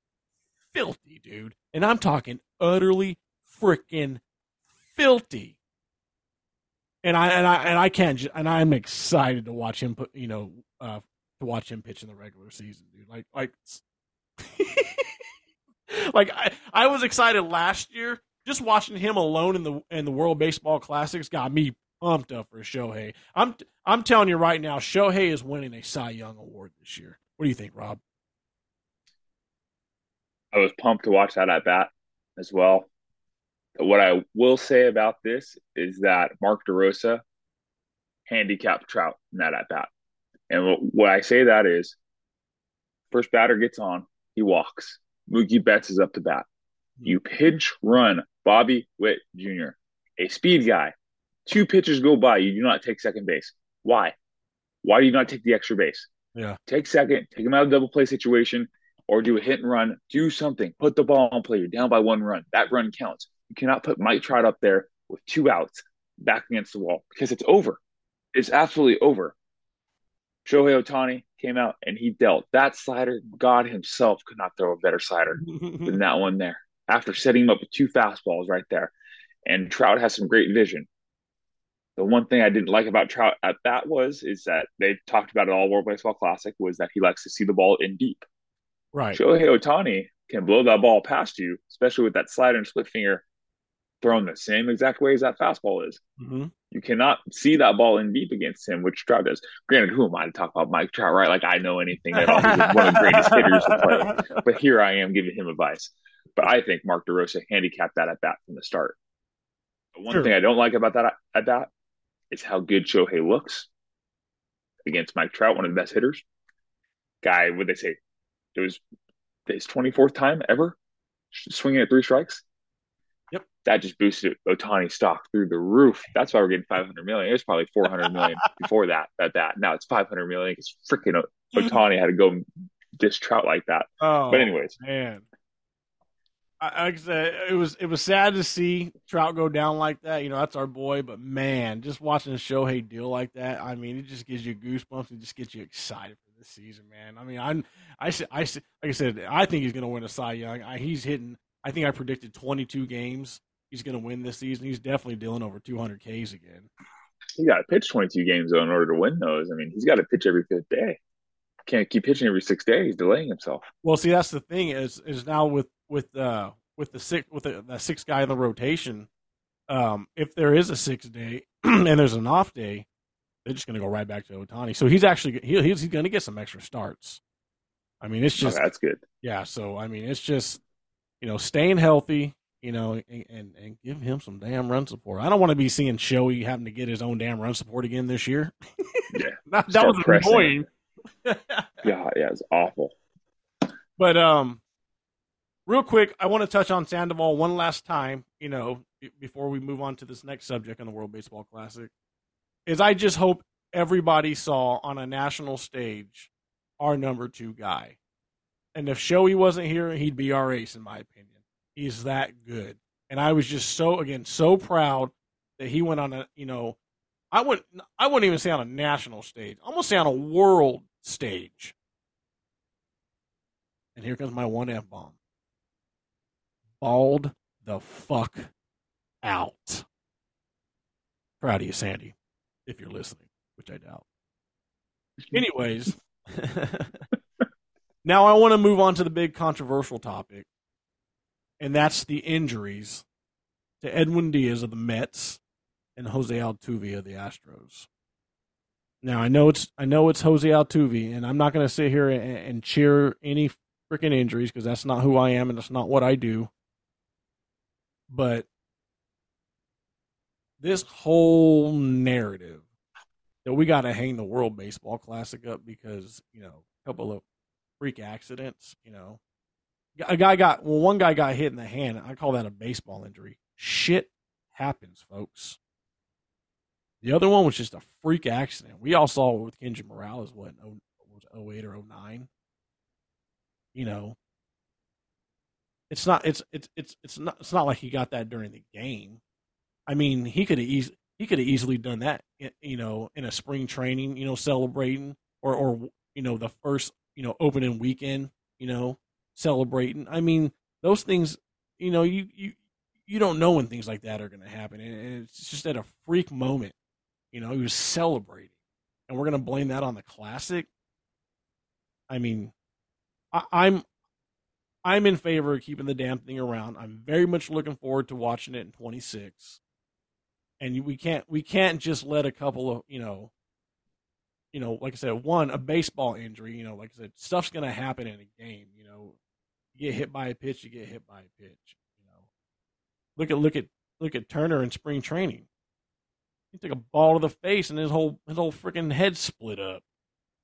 filthy, dude. And I'm talking utterly freaking filthy. And I and I and I can't and I'm excited to watch him put you know uh, to watch him pitch in the regular season, dude. Like like like I, I was excited last year. Just watching him alone in the in the World Baseball Classics got me pumped up for Shohei. I'm I'm telling you right now, Shohei is winning a Cy Young award this year. What do you think, Rob? I was pumped to watch that at bat as well. But what I will say about this is that Mark DeRosa handicapped Trout in that at-bat. And what I say that is, first batter gets on, he walks. Mookie Betts is up to bat. You pinch run Bobby Witt Junior, a speed guy. Two pitches go by, you do not take second base. Why? Why do you not take the extra base? Yeah. Take second, take him out of a double play situation, or do a hit and run. Do something. Put the ball on play. You're down by one run. That run counts. You cannot put Mike Trout up there with two outs back against the wall because it's over. It's absolutely over. Shohei Ohtani came out and he dealt. That slider, God himself could not throw a better slider than that one there after setting him up with two fastballs right there. And Trout has some great vision. The one thing I didn't like about Trout at that was is that they talked about it all World Baseball Classic was that he likes to see the ball in deep. Right. Shohei Ohtani can blow that ball past you, especially with that slider and split finger, thrown the same exact way as that fastball is. Mm-hmm. You cannot see that ball in deep against him, which Trout does. Granted, who am I to talk about Mike Trout, right? Like I know anything at all. He's one of the greatest hitters to play. But here I am giving him advice. But I think Mark DeRosa handicapped that at bat from the start. But one sure. thing I don't like about that at bat is how good Shohei looks against Mike Trout, one of the best hitters. Guy, what they say, it was his twenty-fourth time ever swinging at three strikes. Yep, that just boosted Ohtani's stock through the roof. That's why we're getting five hundred million dollars. It was probably four hundred million dollars before that at bat. Now it's five hundred million dollars because freaking Ohtani had to go dish Trout like that. Oh, but anyways, man, I, like I said, it was it was sad to see Trout go down like that. You know, that's our boy. But man, just watching Shohei deal like that, I mean, it just gives you goosebumps and just gets you excited for this season, man. I mean, I'm I I like I said, I think he's going to win a Cy Young. I, he's hitting. I think I predicted twenty-two games he's going to win this season. He's definitely dealing over two hundred Ks again. He got to pitch twenty-two games, though, in order to win those. I mean, he's got to pitch every fifth day. Can't keep pitching every six days. He's delaying himself. Well, see, that's the thing is is now with with uh, with the six with the, the sixth guy in the rotation. Um, if there is a sixth day and there's an off day, they're just going to go right back to Ohtani. So he's actually he, he's going to get some extra starts. I mean, it's just oh, that's good. Yeah. So I mean, it's just. You know, staying healthy, you know, and, and, and give him some damn run support. I don't want to be seeing Shohei having to get his own damn run support again this year. Yeah. that that was pressing. Annoying. yeah, yeah, it's awful. But um, real quick, I want to touch on Sandoval one last time, you know, before we move on to this next subject on the World Baseball Classic, is I just hope everybody saw on a national stage our number two guy. And if Shohei wasn't here, he'd be our ace, in my opinion. He's that good. And I was just so, again, so proud that he went on a, you know, I wouldn't, I wouldn't even say on a national stage. I'm going to say on a world stage. And here comes my one F-bomb. Balled the fuck out. Proud of you, Sandy, if you're listening, which I doubt. Anyways. Now I want to move on to the big controversial topic, and that's the injuries to Edwin Diaz of the Mets and Jose Altuve of the Astros. Now I know it's I know it's Jose Altuve, and I'm not going to sit here and, and cheer any freaking injuries because that's not who I am and that's not what I do. But this whole narrative that we got to hang the World Baseball Classic up because you know a couple of freak accidents, you know. A guy got, well, one guy got hit in the hand. I call that a baseball injury. Shit happens, folks. The other one was just a freak accident. We all saw with Kendrick Morales, what, oh eight or oh nine? You know. It's not, it's, it's, it's, it's not, it's not like he got that during the game. I mean, he could have easily, he could have easily done that, you know, in a spring training, you know, celebrating or, or, you know, the first, you know, opening weekend, you know, celebrating. I mean, those things, you know, you you, you don't know when things like that are going to happen. And it's just at a freak moment. You know, he was celebrating. And we're going to blame that on the Classic? I mean, I, I'm I'm in favor of keeping the damn thing around. I'm very much looking forward to watching it in twenty-six. And we can't we can't just let a couple of, you know, you know, like I said, one, a baseball injury, you know, like I said, stuff's going to happen in a game, you know. You get hit by a pitch, you get hit by a pitch, you know. Look at look at look at Turner in spring training. He took a ball to the face and his whole his whole freaking head split up.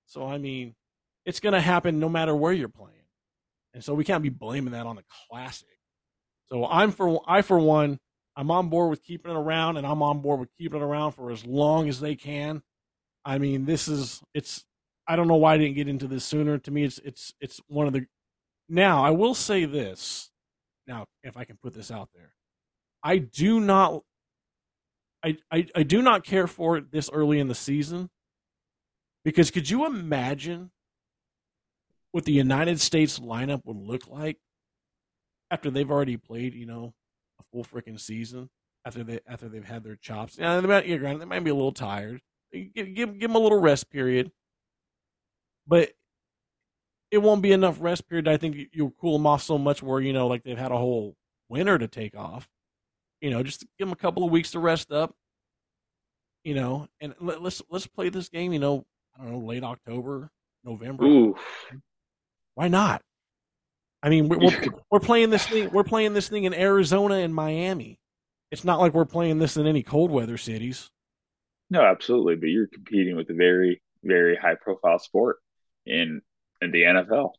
So I mean, it's going to happen no matter where you're playing. And so we can't be blaming that on the Classic. So I'm for I for one, I'm on board with keeping it around, and I'm on board with keeping it around for as long as they can. I mean, this is it's I don't know why I didn't get into this sooner. To me, it's it's it's one of the Now, I will say this. Now, if I can put this out there. I do not I, I, I do not care for it this early in the season, because could you imagine what the United States lineup would look like after they've already played, you know, a full freaking season, after they after they've had their chops. Yeah, they might, yeah, granted, they might be a little tired. Give, give give them a little rest period, but it won't be enough rest period. I think you'll cool them off so much where, you know, like they've had a whole winter to take off. You know, just give them a couple of weeks to rest up. You know, and let, let's let's play this game. You know, I don't know, late October, November. Ooh. Why not? I mean, we're, we're we're playing this thing. We're playing this thing in Arizona and Miami. It's not like we're playing this in any cold weather cities. No, absolutely. But you're competing with a very, very high profile sport in in the N F L.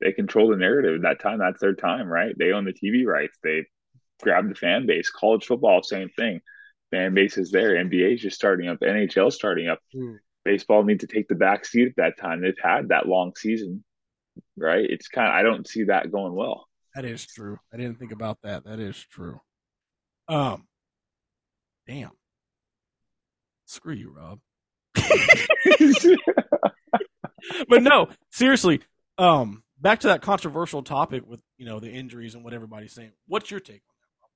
They control the narrative. That time, that's their time, right? They own the T V rights. They grab the fan base. College football, same thing. Fan base is there. N B A is just starting up. N H L starting up. Mm. Baseball needs to take the back seat at that time. They've had that long season, right? It's kind of, I don't see that going well. That is true. I didn't think about that. That is true. Um, damn. Screw you, Rob. But no, seriously, um, back to that controversial topic with, you know, the injuries and what everybody's saying. What's your take on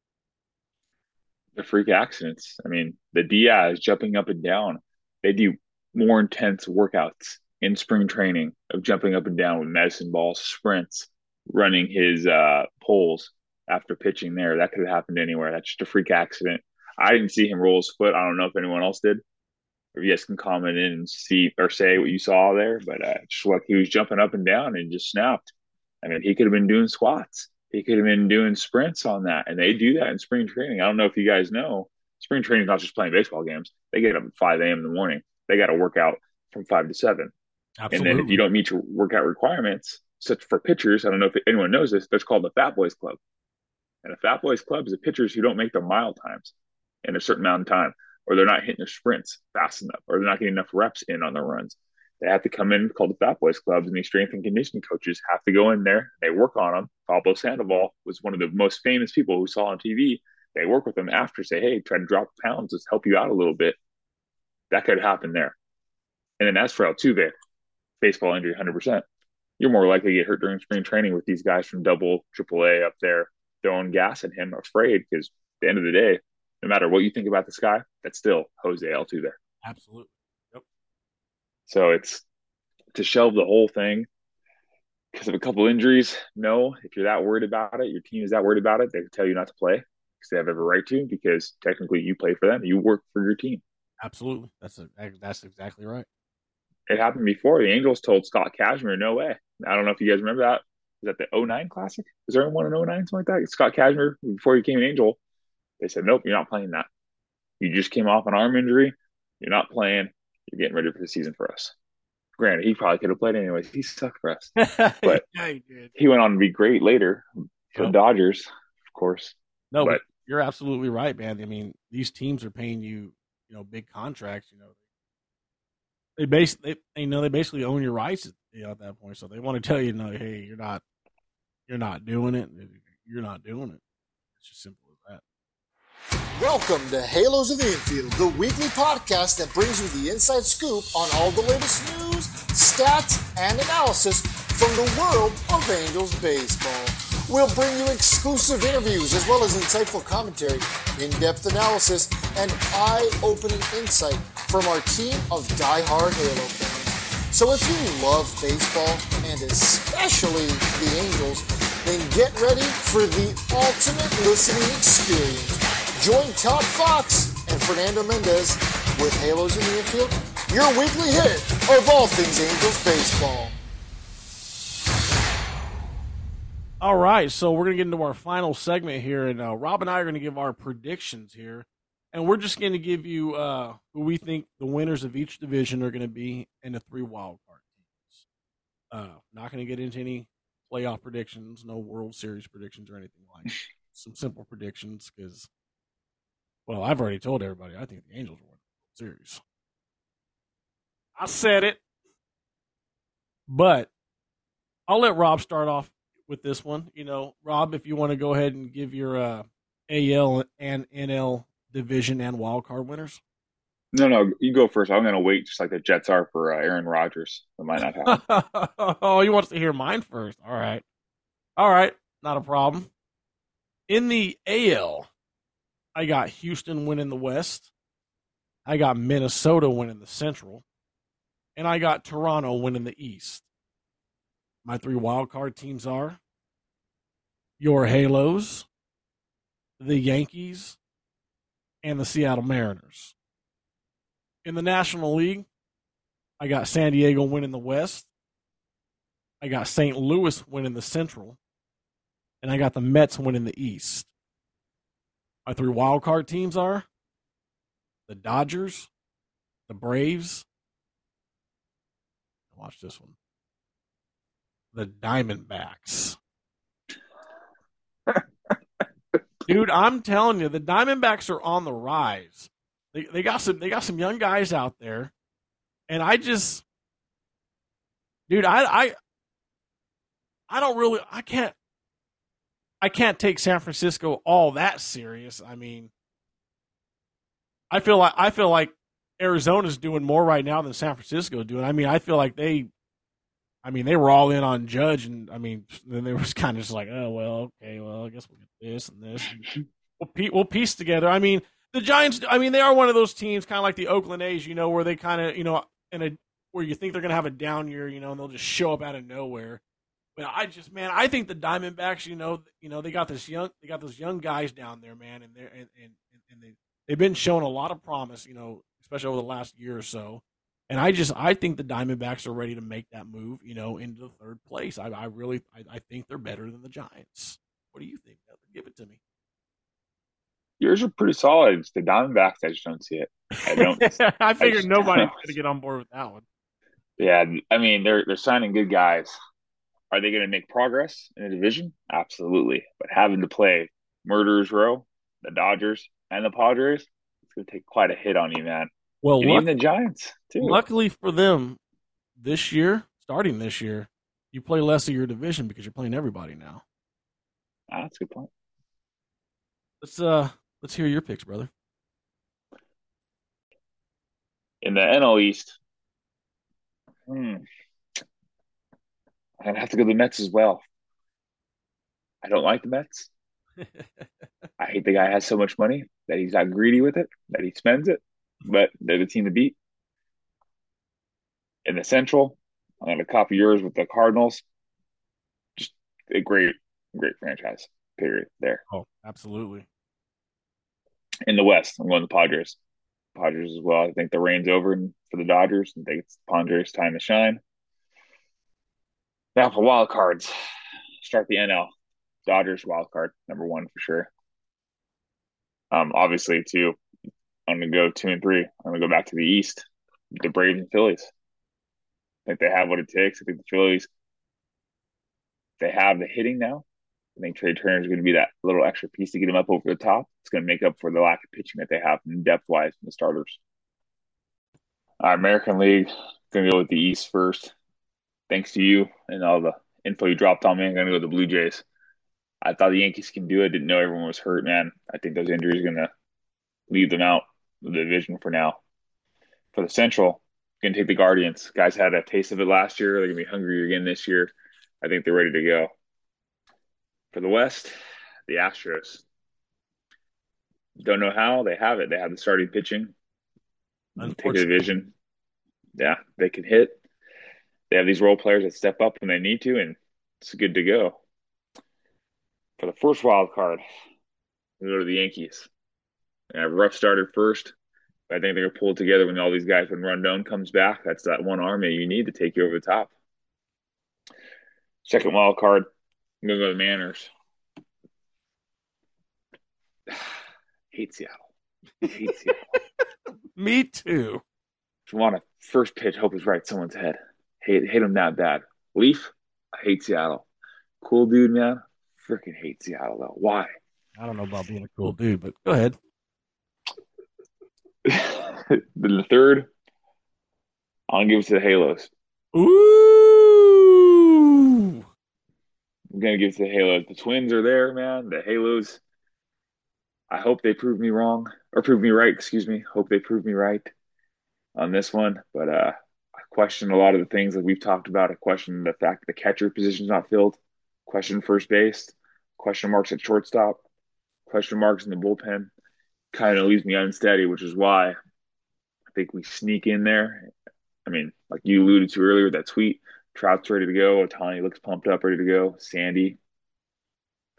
that, Rob? The freak accidents. I mean, the Diaz jumping up and down. They do more intense workouts in spring training of jumping up and down with medicine balls, sprints, running his uh, poles after pitching there. That could have happened anywhere. That's just a freak accident. I didn't see him roll his foot. I don't know if anyone else did. If you guys can comment in and see or say what you saw there, but uh, just like he was jumping up and down and just snapped. I mean, he could have been doing squats. He could have been doing sprints on that, and they do that in spring training. I don't know if you guys know, spring training is not just playing baseball games. They get up at five a.m. in the morning. They got to work out from five to seven. Absolutely. And then if you don't meet your workout requirements, such for pitchers, I don't know if anyone knows this, that's called the Fat Boys Club. And the Fat Boys Club is the pitchers who don't make their mile times in a certain amount of time, or they're not hitting their sprints fast enough, or they're not getting enough reps in on their runs. They have to come in called the Fat Boys Clubs, and these strength and conditioning coaches have to go in there. They work on them. Pablo Sandoval was one of the most famous people who saw on T V. They work with them after, say, hey, try to drop pounds. Let's help you out a little bit. That could happen there. And then as for Altuve, baseball injury one hundred percent. You're more likely to get hurt during spring training with these guys from double, triple A up there throwing gas at him, afraid, because at the end of the day, no matter what you think about this guy, that's still Jose Altuve. Absolutely. Yep. So it's to shelve the whole thing because of a couple injuries. No, if you're that worried about it, your team is that worried about it, they can tell you not to play because they have every right to, because technically you play for them. You work for your team. Absolutely. That's a, that's exactly right. It happened before. The Angels told Scott Kazmir, no way. I don't know if you guys remember that. Was that the oh nine Classic? Was there anyone in oh nine, something like that? Scott Kazmir, before he became an Angel, they said, nope, you're not playing that. You just came off an arm injury. You're not playing. You're getting ready for the season for us. Granted, he probably could have played anyways. He sucked for us. But yeah, he did. He went on to be great later for the yeah. Dodgers, of course. No, but, but you're absolutely right, man. I mean, these teams are paying you, you know, big contracts, you know. They basically, you know, they basically own your rights at, you know, at that point. So they want to tell you, no, hey, you're not, you're not doing it. You're not doing it. It's just simple as that. Welcome to Halos of the Infield, the weekly podcast that brings you the inside scoop on all the latest news, stats, and analysis from the world of Angels baseball. We'll bring you exclusive interviews as well as insightful commentary, in-depth analysis, and eye-opening insight from our team of diehard Halo fans. So if you love baseball, and especially the Angels, then get ready for the ultimate listening experience. Join Todd Fox and Fernando Mendez with Halos in the Infield, your weekly hit of all things Angels baseball. All right, so we're going to get into our final segment here, and uh, Rob and I are going to give our predictions here. And we're just going to give you uh, who we think the winners of each division are going to be and the three wild card teams. Uh, not going to get into any playoff predictions, no World Series predictions or anything like that. Some simple predictions because, well, I've already told everybody I think the Angels will win the World Series. I said it, but I'll let Rob start off with this one. You know, Rob, if you want to go ahead and give your uh, A L and N L division and wild card winners. No, no, you go first. I'm going to wait just like the Jets are for uh, Aaron Rodgers. It might not happen. Oh, he wants to hear mine first. All right. All right. Not a problem. In the A L, I got Houston winning the West. I got Minnesota winning the Central. And I got Toronto winning the East. My three wild card teams are your Halos, the Yankees, and the Seattle Mariners. In the National League, I got San Diego winning the West. I got Saint Louis winning the Central. And I got the Mets winning the East. My three wild card teams are the Dodgers, the Braves. Watch this one. The Diamondbacks. Dude, I'm telling you, the Diamondbacks are on the rise. They they got some they got some young guys out there. And I just Dude, I I, I don't really I can't I can't take San Francisco all that serious. I mean, I feel like I feel like Arizona's doing more right now than San Francisco doing. I mean, I feel like they I mean, they were all in on Judge, and I mean, then they were kind of just like, oh, well, okay, well, I guess we'll get this and this. And we'll, pe- we'll piece together. I mean, the Giants, I mean, they are one of those teams, kind of like the Oakland A's, you know, where they kind of, you know, in a where you think they're going to have a down year, you know, and they'll just show up out of nowhere. But I just, man, I think the Diamondbacks, you know, you know, they got this young, they got those young guys down there, man, and they're and and, and they they've been showing a lot of promise, you know, especially over the last year or so. And I just, I think the Diamondbacks are ready to make that move, you know, into the third place. I, I really, I, I think they're better than the Giants. What do you think? Give it to me. Yours are pretty solid. It's the Diamondbacks, I just don't see it. I don't. I figured I just, nobody's going to get on board with that one. Yeah, I mean, they're they're signing good guys. Are they going to make progress in the division? Absolutely. But having to play Murderers Row, the Dodgers, and the Padres, it's going to take quite a hit on you, man. Well, and luck- even the Giants, too. Luckily for them, this year, starting this year, you play less of your division because you're playing everybody now. Ah, that's a good point. Let's uh, let's hear your picks, brother. In the N L East, hmm, I'm gonna have to go to the Mets as well. I don't like the Mets. I hate the guy has so much money that he's not greedy with it, that he spends it. But they're the team to beat. In the Central, I'm going to copy yours with the Cardinals. Just a great, great franchise, period, there. Oh, absolutely. In the West, I'm going to the Padres. Padres as well. I think the rain's over for the Dodgers. I think it's the Padres' time to shine. Now for wild cards. Start the N L. Dodgers wild card, number one for sure. Um, obviously, too. I'm going to go two and three. I'm going to go back to the East, the Braves and Phillies. I think they have what it takes. I think the Phillies, they have the hitting now. I think Trey Turner is going to be that little extra piece to get him up over the top. It's going to make up for the lack of pitching that they have depth-wise from the starters. Our American League, going to go with the East first. Thanks to you and all the info you dropped on me, I'm going to go with the Blue Jays. I thought the Yankees can do it. Didn't know everyone was hurt, man. I think those injuries are going to leave them out of the division for now. For the Central, going to take the Guardians. Guys had a taste of it last year. They're going to be hungry again this year. I think they're ready to go. For the West, the Astros. Don't know how. They have it. They have the starting pitching. Take a division. Yeah, they can hit. They have these role players that step up when they need to, and it's good to go. For the first wild card, we go to the Yankees. They have a rough start at first. I think they're going to pull it together when all these guys, when Rondon comes back, that's that one arm that you need to take you over the top. Second wild card, I'm going to go to the Mariners. Hate Seattle. Hate Seattle. Me too. If you want a first pitch, hope it's right someone's head. Hate, hate them that bad. Leaf, I hate Seattle. Cool dude, man. Freaking hate Seattle, though. Why? I don't know about being a cool dude, but go ahead. Then the third, I'll give it to the Halos. Ooh! I'm going to give it to the Halos. The Twins are there, man. The Halos, I hope they prove me wrong. Or prove me right, excuse me. Hope they prove me right on this one. But uh, I question a lot of the things that we've talked about. I question the fact that the catcher position's not filled. Question first base. Question marks at shortstop. Question marks in the bullpen. Kind of leaves me unsteady, which is why I think we sneak in there. I mean, like you alluded to earlier, that tweet, Trout's ready to go. Ohtani looks pumped up, ready to go. Sandy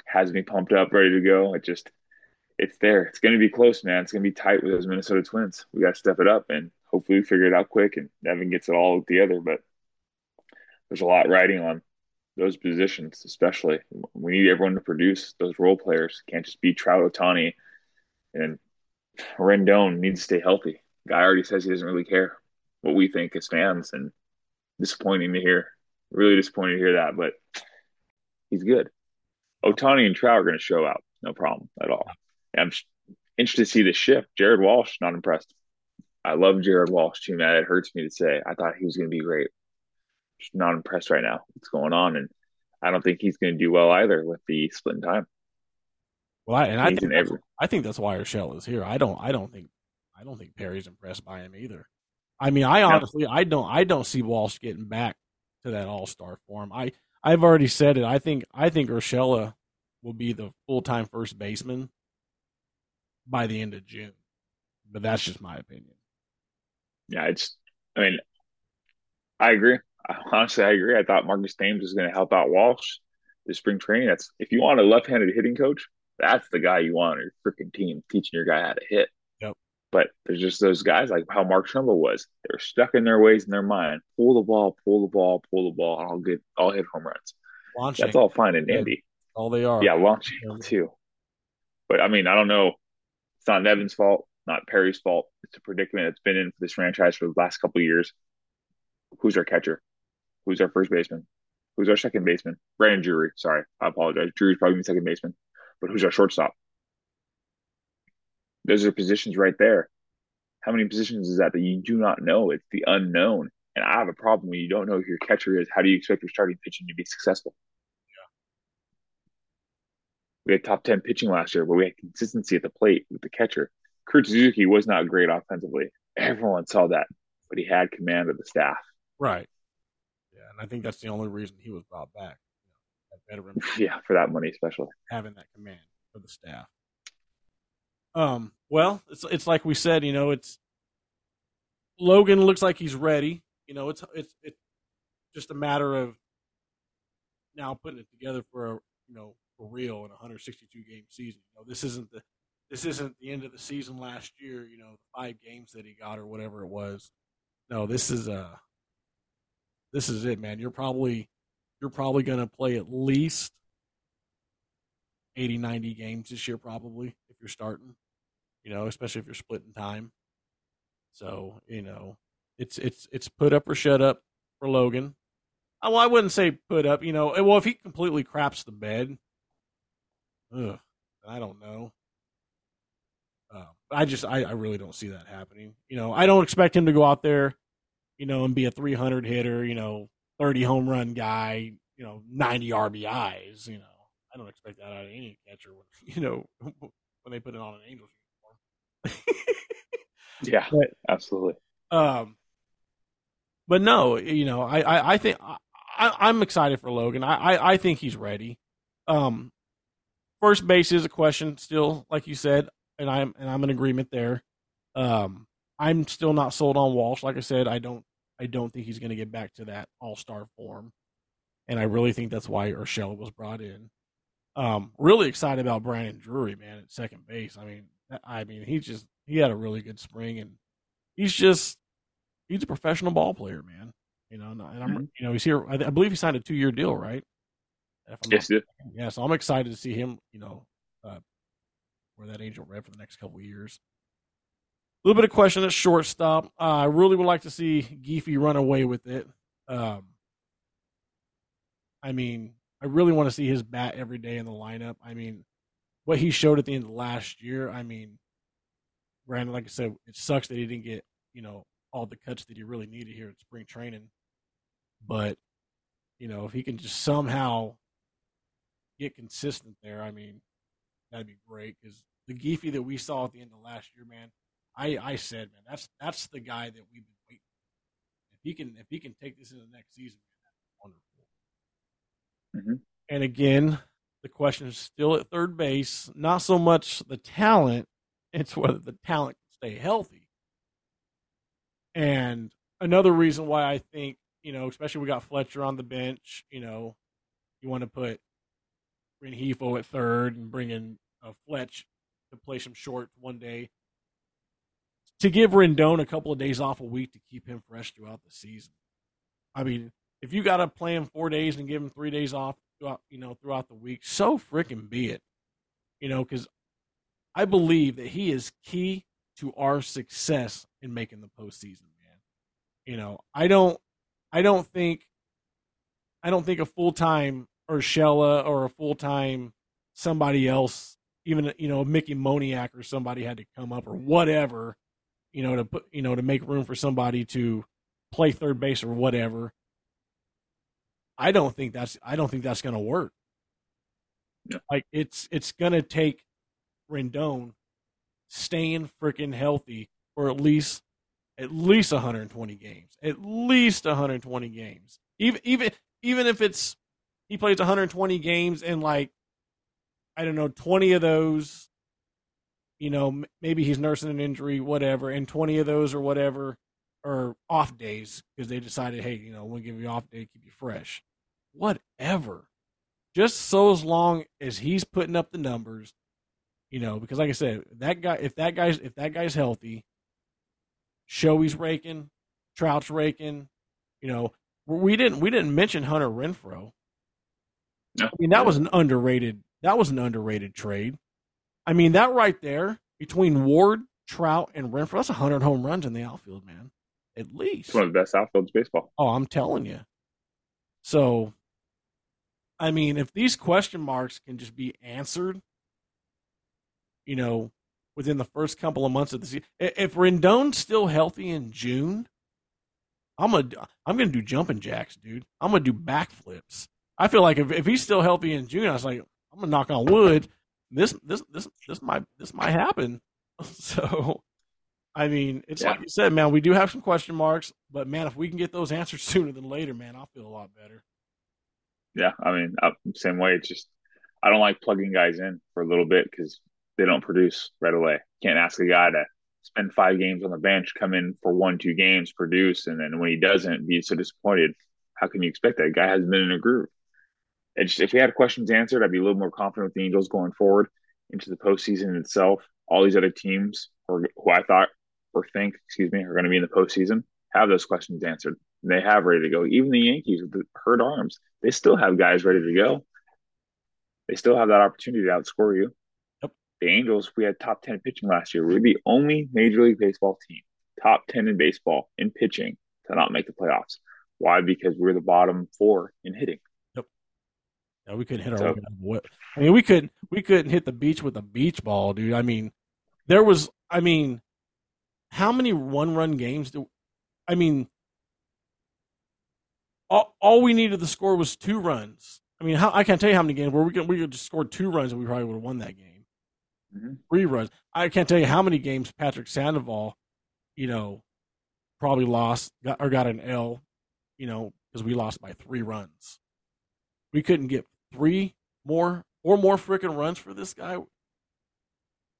has me pumped up, ready to go. It just, it's there. It's going to be close, man. It's going to be tight with those Minnesota Twins. We got to step it up and hopefully figure it out quick and Nevin gets it all together. But there's a lot riding on those positions, especially. We need everyone to produce. Those role players can't just be Trout, Ohtani, and Rendon needs to stay healthy. Guy already says he doesn't really care what we think as fans, and disappointing to hear. Really disappointing to hear that, but he's good. Ohtani and Trout are going to show out. No problem at all. And I'm interested to see the shift. Jared Walsh, not impressed. I love Jared Walsh too, man. It hurts me to say. I thought he was going to be great. Just not impressed right now. What's going on? And I don't think he's going to do well either with the split in time. Well, I, and I think, every... I think that's why Urshela is here. I don't, I don't think, I don't think Perry's impressed by him either. I mean, I honestly, no. I don't, I don't see Walsh getting back to that all-star form. I, I've already said it. I think, I think Urshela will be the full-time first baseman by the end of June, but that's just my opinion. Yeah, it's. I mean, I agree. Honestly, I agree. I thought Marcus Thames was going to help out Walsh this spring training. That's if you want a left-handed hitting coach. That's the guy you want on your freaking team, teaching your guy how to hit. Yep. But there's just those guys like how Mark Trumbull was. They're stuck in their ways in their mind. Pull the ball, pull the ball, pull the ball. I'll get, I'll hit home runs. Launching. That's all fine and dandy. All they are. Yeah, launching too. But I mean, I don't know. It's not Nevin's fault, not Perry's fault. It's a predicament that's been in for this franchise for the last couple of years. Who's our catcher? Who's our first baseman? Who's our second baseman? Brandon Drury. Sorry, I apologize. Drury's probably the second baseman. But who's our shortstop? Those are positions right there. How many positions is that that you do not know? It's the unknown. And I have a problem when you don't know who your catcher is. How do you expect your starting pitching to be successful? Yeah. We had top ten pitching last year, but we had consistency at the plate with the catcher. Kurt Suzuki was not great offensively. Everyone saw that. But he had command of the staff. Right. Yeah, and I think that's the only reason he was brought back. Veteran, yeah, for that money, especially having that command for the staff. Um, well, it's it's like we said, you know, it's Logan looks like he's ready. You know, it's it's it's just a matter of now putting it together for a, you know, for real in a one hundred sixty-two game season. You know, this isn't the this isn't the end of the season last year. You know, the five games that he got or whatever it was. No, this is a uh, this is it, man. You're probably. You're probably going to play at least eighty, ninety games this year, probably, if you're starting, you know, especially if you're splitting time. So, you know, it's it's it's put up or shut up for Logan. Well, I wouldn't say put up, you know. Well, if he completely craps the bed, ugh, I don't know. Uh, I just, I, I really don't see that happening. You know, I don't expect him to go out there, you know, and be a three hundred hitter, you know, thirty home run guy, you know, ninety R B Is, you know. I don't expect that out of any catcher, when, you know, when they put it on an Angels uniform. Yeah, but, absolutely. Um, but no, you know, I, I, I think I, I'm excited for Logan. I, I, I think he's ready. Um, first base is a question still, like you said, and I'm and I'm in agreement there. Um, I'm still not sold on Walsh. Like I said, I don't I don't think he's going to get back to that all-star form. And I really think that's why Urshela was brought in. Um, really excited about Brandon Drury, man, at second base. I mean, I mean, he just he had a really good spring, and he's just he's a professional ball player, man. You know, and I'm you know he's here. I, I believe he signed a two-year deal, right? Yes, not, yeah. So I'm excited to see him. You know, uh, wear that angel red for the next couple of years. A little bit of question at shortstop. Uh, I really would like to see Giffey run away with it. Um, I mean, I really want to see his bat every day in the lineup. I mean, what he showed at the end of last year, I mean, Brandon, like I said, it sucks that he didn't get, you know, all the cuts that he really needed here in spring training. But, you know, if he can just somehow get consistent there, I mean, that'd be great. Because the Giffey that we saw at the end of last year, man, I, I said, man, that's that's the guy that we've been waiting for. If he can, if he can take this into the next season, man, that'd be wonderful. Mm-hmm. And again, the question is still at third base. Not so much the talent; it's whether the talent can stay healthy. And another reason why I think, you know, especially we got Fletcher on the bench. You know, you want to put Rengifo at third and bring in uh, Fletch to play some short one day to give Rendon a couple of days off a week to keep him fresh throughout the season. I mean, if you got to play him four days and give him three days off, throughout, you know, throughout the week, so freaking be it, you know, because I believe that he is key to our success in making the postseason, man. You know, I don't, I don't think, I don't think a full time Urshela or a full time somebody else, even you know, Mickey Moniak or somebody had to come up or whatever, you know, to put, you know, to make room for somebody to play third base or whatever. I don't think that's I don't think that's going to work. No. Like it's it's going to take Rendon staying freaking healthy for at least at least one hundred twenty games, at least one hundred twenty games. Even even even if it's he plays one hundred twenty games and like I don't know twenty of those, you know, maybe he's nursing an injury, whatever, and twenty of those or whatever. Or off days because they decided, hey, you know, we'll give you off day, keep you fresh. Whatever. Just so as long as he's putting up the numbers, you know, because like I said, that guy if that guy's if that guy's healthy, Shohei's raking, Trout's raking, you know, we didn't we didn't mention Hunter Renfroe. No. I mean, that was an underrated that was an underrated trade. I mean, that right there between Ward, Trout, and Renfroe, that's a hundred home runs in the outfield, man. At least. It's one of the best outfields in baseball. Oh, I'm telling you. So, I mean, if these question marks can just be answered, you know, within the first couple of months of the season. If Rendon's still healthy in June, I'm going to I'm gonna do jumping jacks, dude. I'm going to do backflips. I feel like if, if he's still healthy in June, I was like, I'm going to knock on wood. This this this this might this might happen. So... I mean, it's yeah. like you said, man, we do have some question marks, but, man, if we can get those answers sooner than later, man, I'll feel a lot better. Yeah, I mean, I, same way. It's just I don't like plugging guys in for a little bit because they don't produce right away. Can't ask a guy to spend five games on the bench, come in for one, two games, produce, and then when he doesn't, be so disappointed. How can you expect that? The guy hasn't been in a groove. It's, if we had questions answered, I'd be a little more confident with the Angels going forward into the postseason itself. All these other teams or, who I thought – or think, excuse me, are going to be in the postseason, have those questions answered. And they have ready to go. Even the Yankees with the hurt arms, they still have guys ready to go. They still have that opportunity to outscore you. Yep. The Angels, we had top ten pitching last year. We're the only Major League Baseball team, top ten in baseball in pitching, to not make the playoffs. Why? Because we're the bottom four in hitting. Yep. Yeah, we couldn't hit our so, I mean, we couldn't we couldn't hit the beach with a beach ball, dude. I mean, there was I mean How many one-run games do – I mean, all, all we needed to score was two runs. I mean, how, I can't tell you how many games where we could, we could just score two runs and we probably would have won that game. Mm-hmm. Three runs. I can't tell you how many games Patrick Sandoval, you know, probably lost got, or got an L, you know, because we lost by three runs. We couldn't get three more – or more freaking runs for this guy.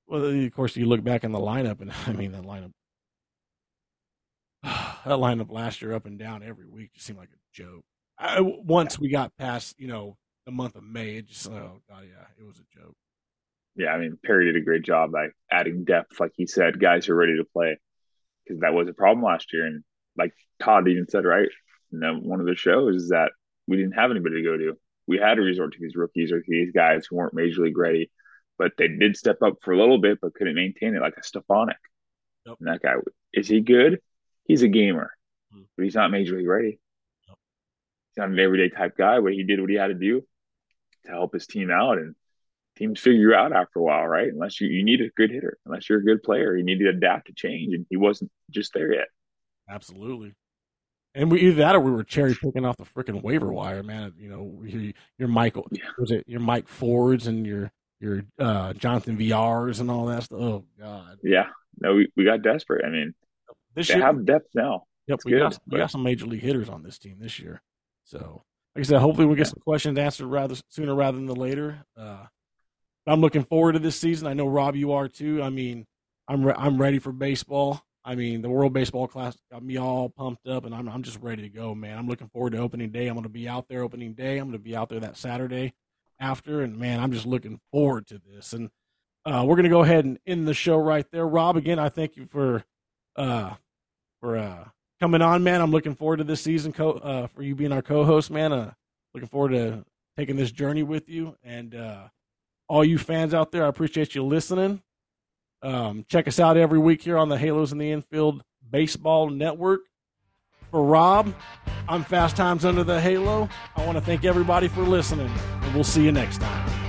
Well, of course, you look back in the lineup, and I mean, that lineup that lineup last year up and down every week just seemed like a joke. I, once we got past, you know, the month of May, it just, oh, God, yeah, it was a joke. Yeah, I mean, Perry did a great job by adding depth, like he said, guys who are ready to play, because that was a problem last year. And like Todd even said, right, you know, one of the shows is that we didn't have anybody to go to. We had to resort to these rookies or these guys who weren't major league ready, but they did step up for a little bit, but couldn't maintain it, like a Stefanik. Yep. And that guy, is he good? He's a gamer, mm-hmm. but he's not major league ready. Yep. He's not an everyday type guy, but he did what he had to do to help his team out, and teams figure you out after a while, right? Unless you, you need a good hitter, unless you're a good player, you need to adapt to change, and he wasn't just there yet. Absolutely. And we either that or we were cherry picking off the freaking waiver wire, man. You know, your, your Michael, yeah. was it your Mike Fords and your your uh, Jonathan V Rs and all that stuff? Oh God, yeah. No, we, we got desperate. I mean, this they year, have depth now. Yep, it's we good, got we but... got some major league hitters on this team this year. So, like I said, hopefully we'll get some questions answered rather sooner rather than later. Uh, I'm looking forward to this season. I know, Rob, you are too. I mean, I'm re- I'm ready for baseball. I mean, the World Baseball Classic got me all pumped up, and I'm I'm just ready to go, man. I'm looking forward to opening day. I'm going to be out there opening day. I'm going to be out there that Saturday after, and, man, I'm just looking forward to this. And uh, we're going to go ahead and end the show right there. Rob, again, I thank you for uh, for uh, coming on, man. I'm looking forward to this season, co- uh, for you being our co-host, man. Uh, looking forward to taking this journey with you. And uh, all you fans out there, I appreciate you listening. Um, check us out every week here on the Halos in the Infield Baseball Network. For Rob, I'm Fast Times Under the Halo. I want to thank everybody for listening, and we'll see you next time.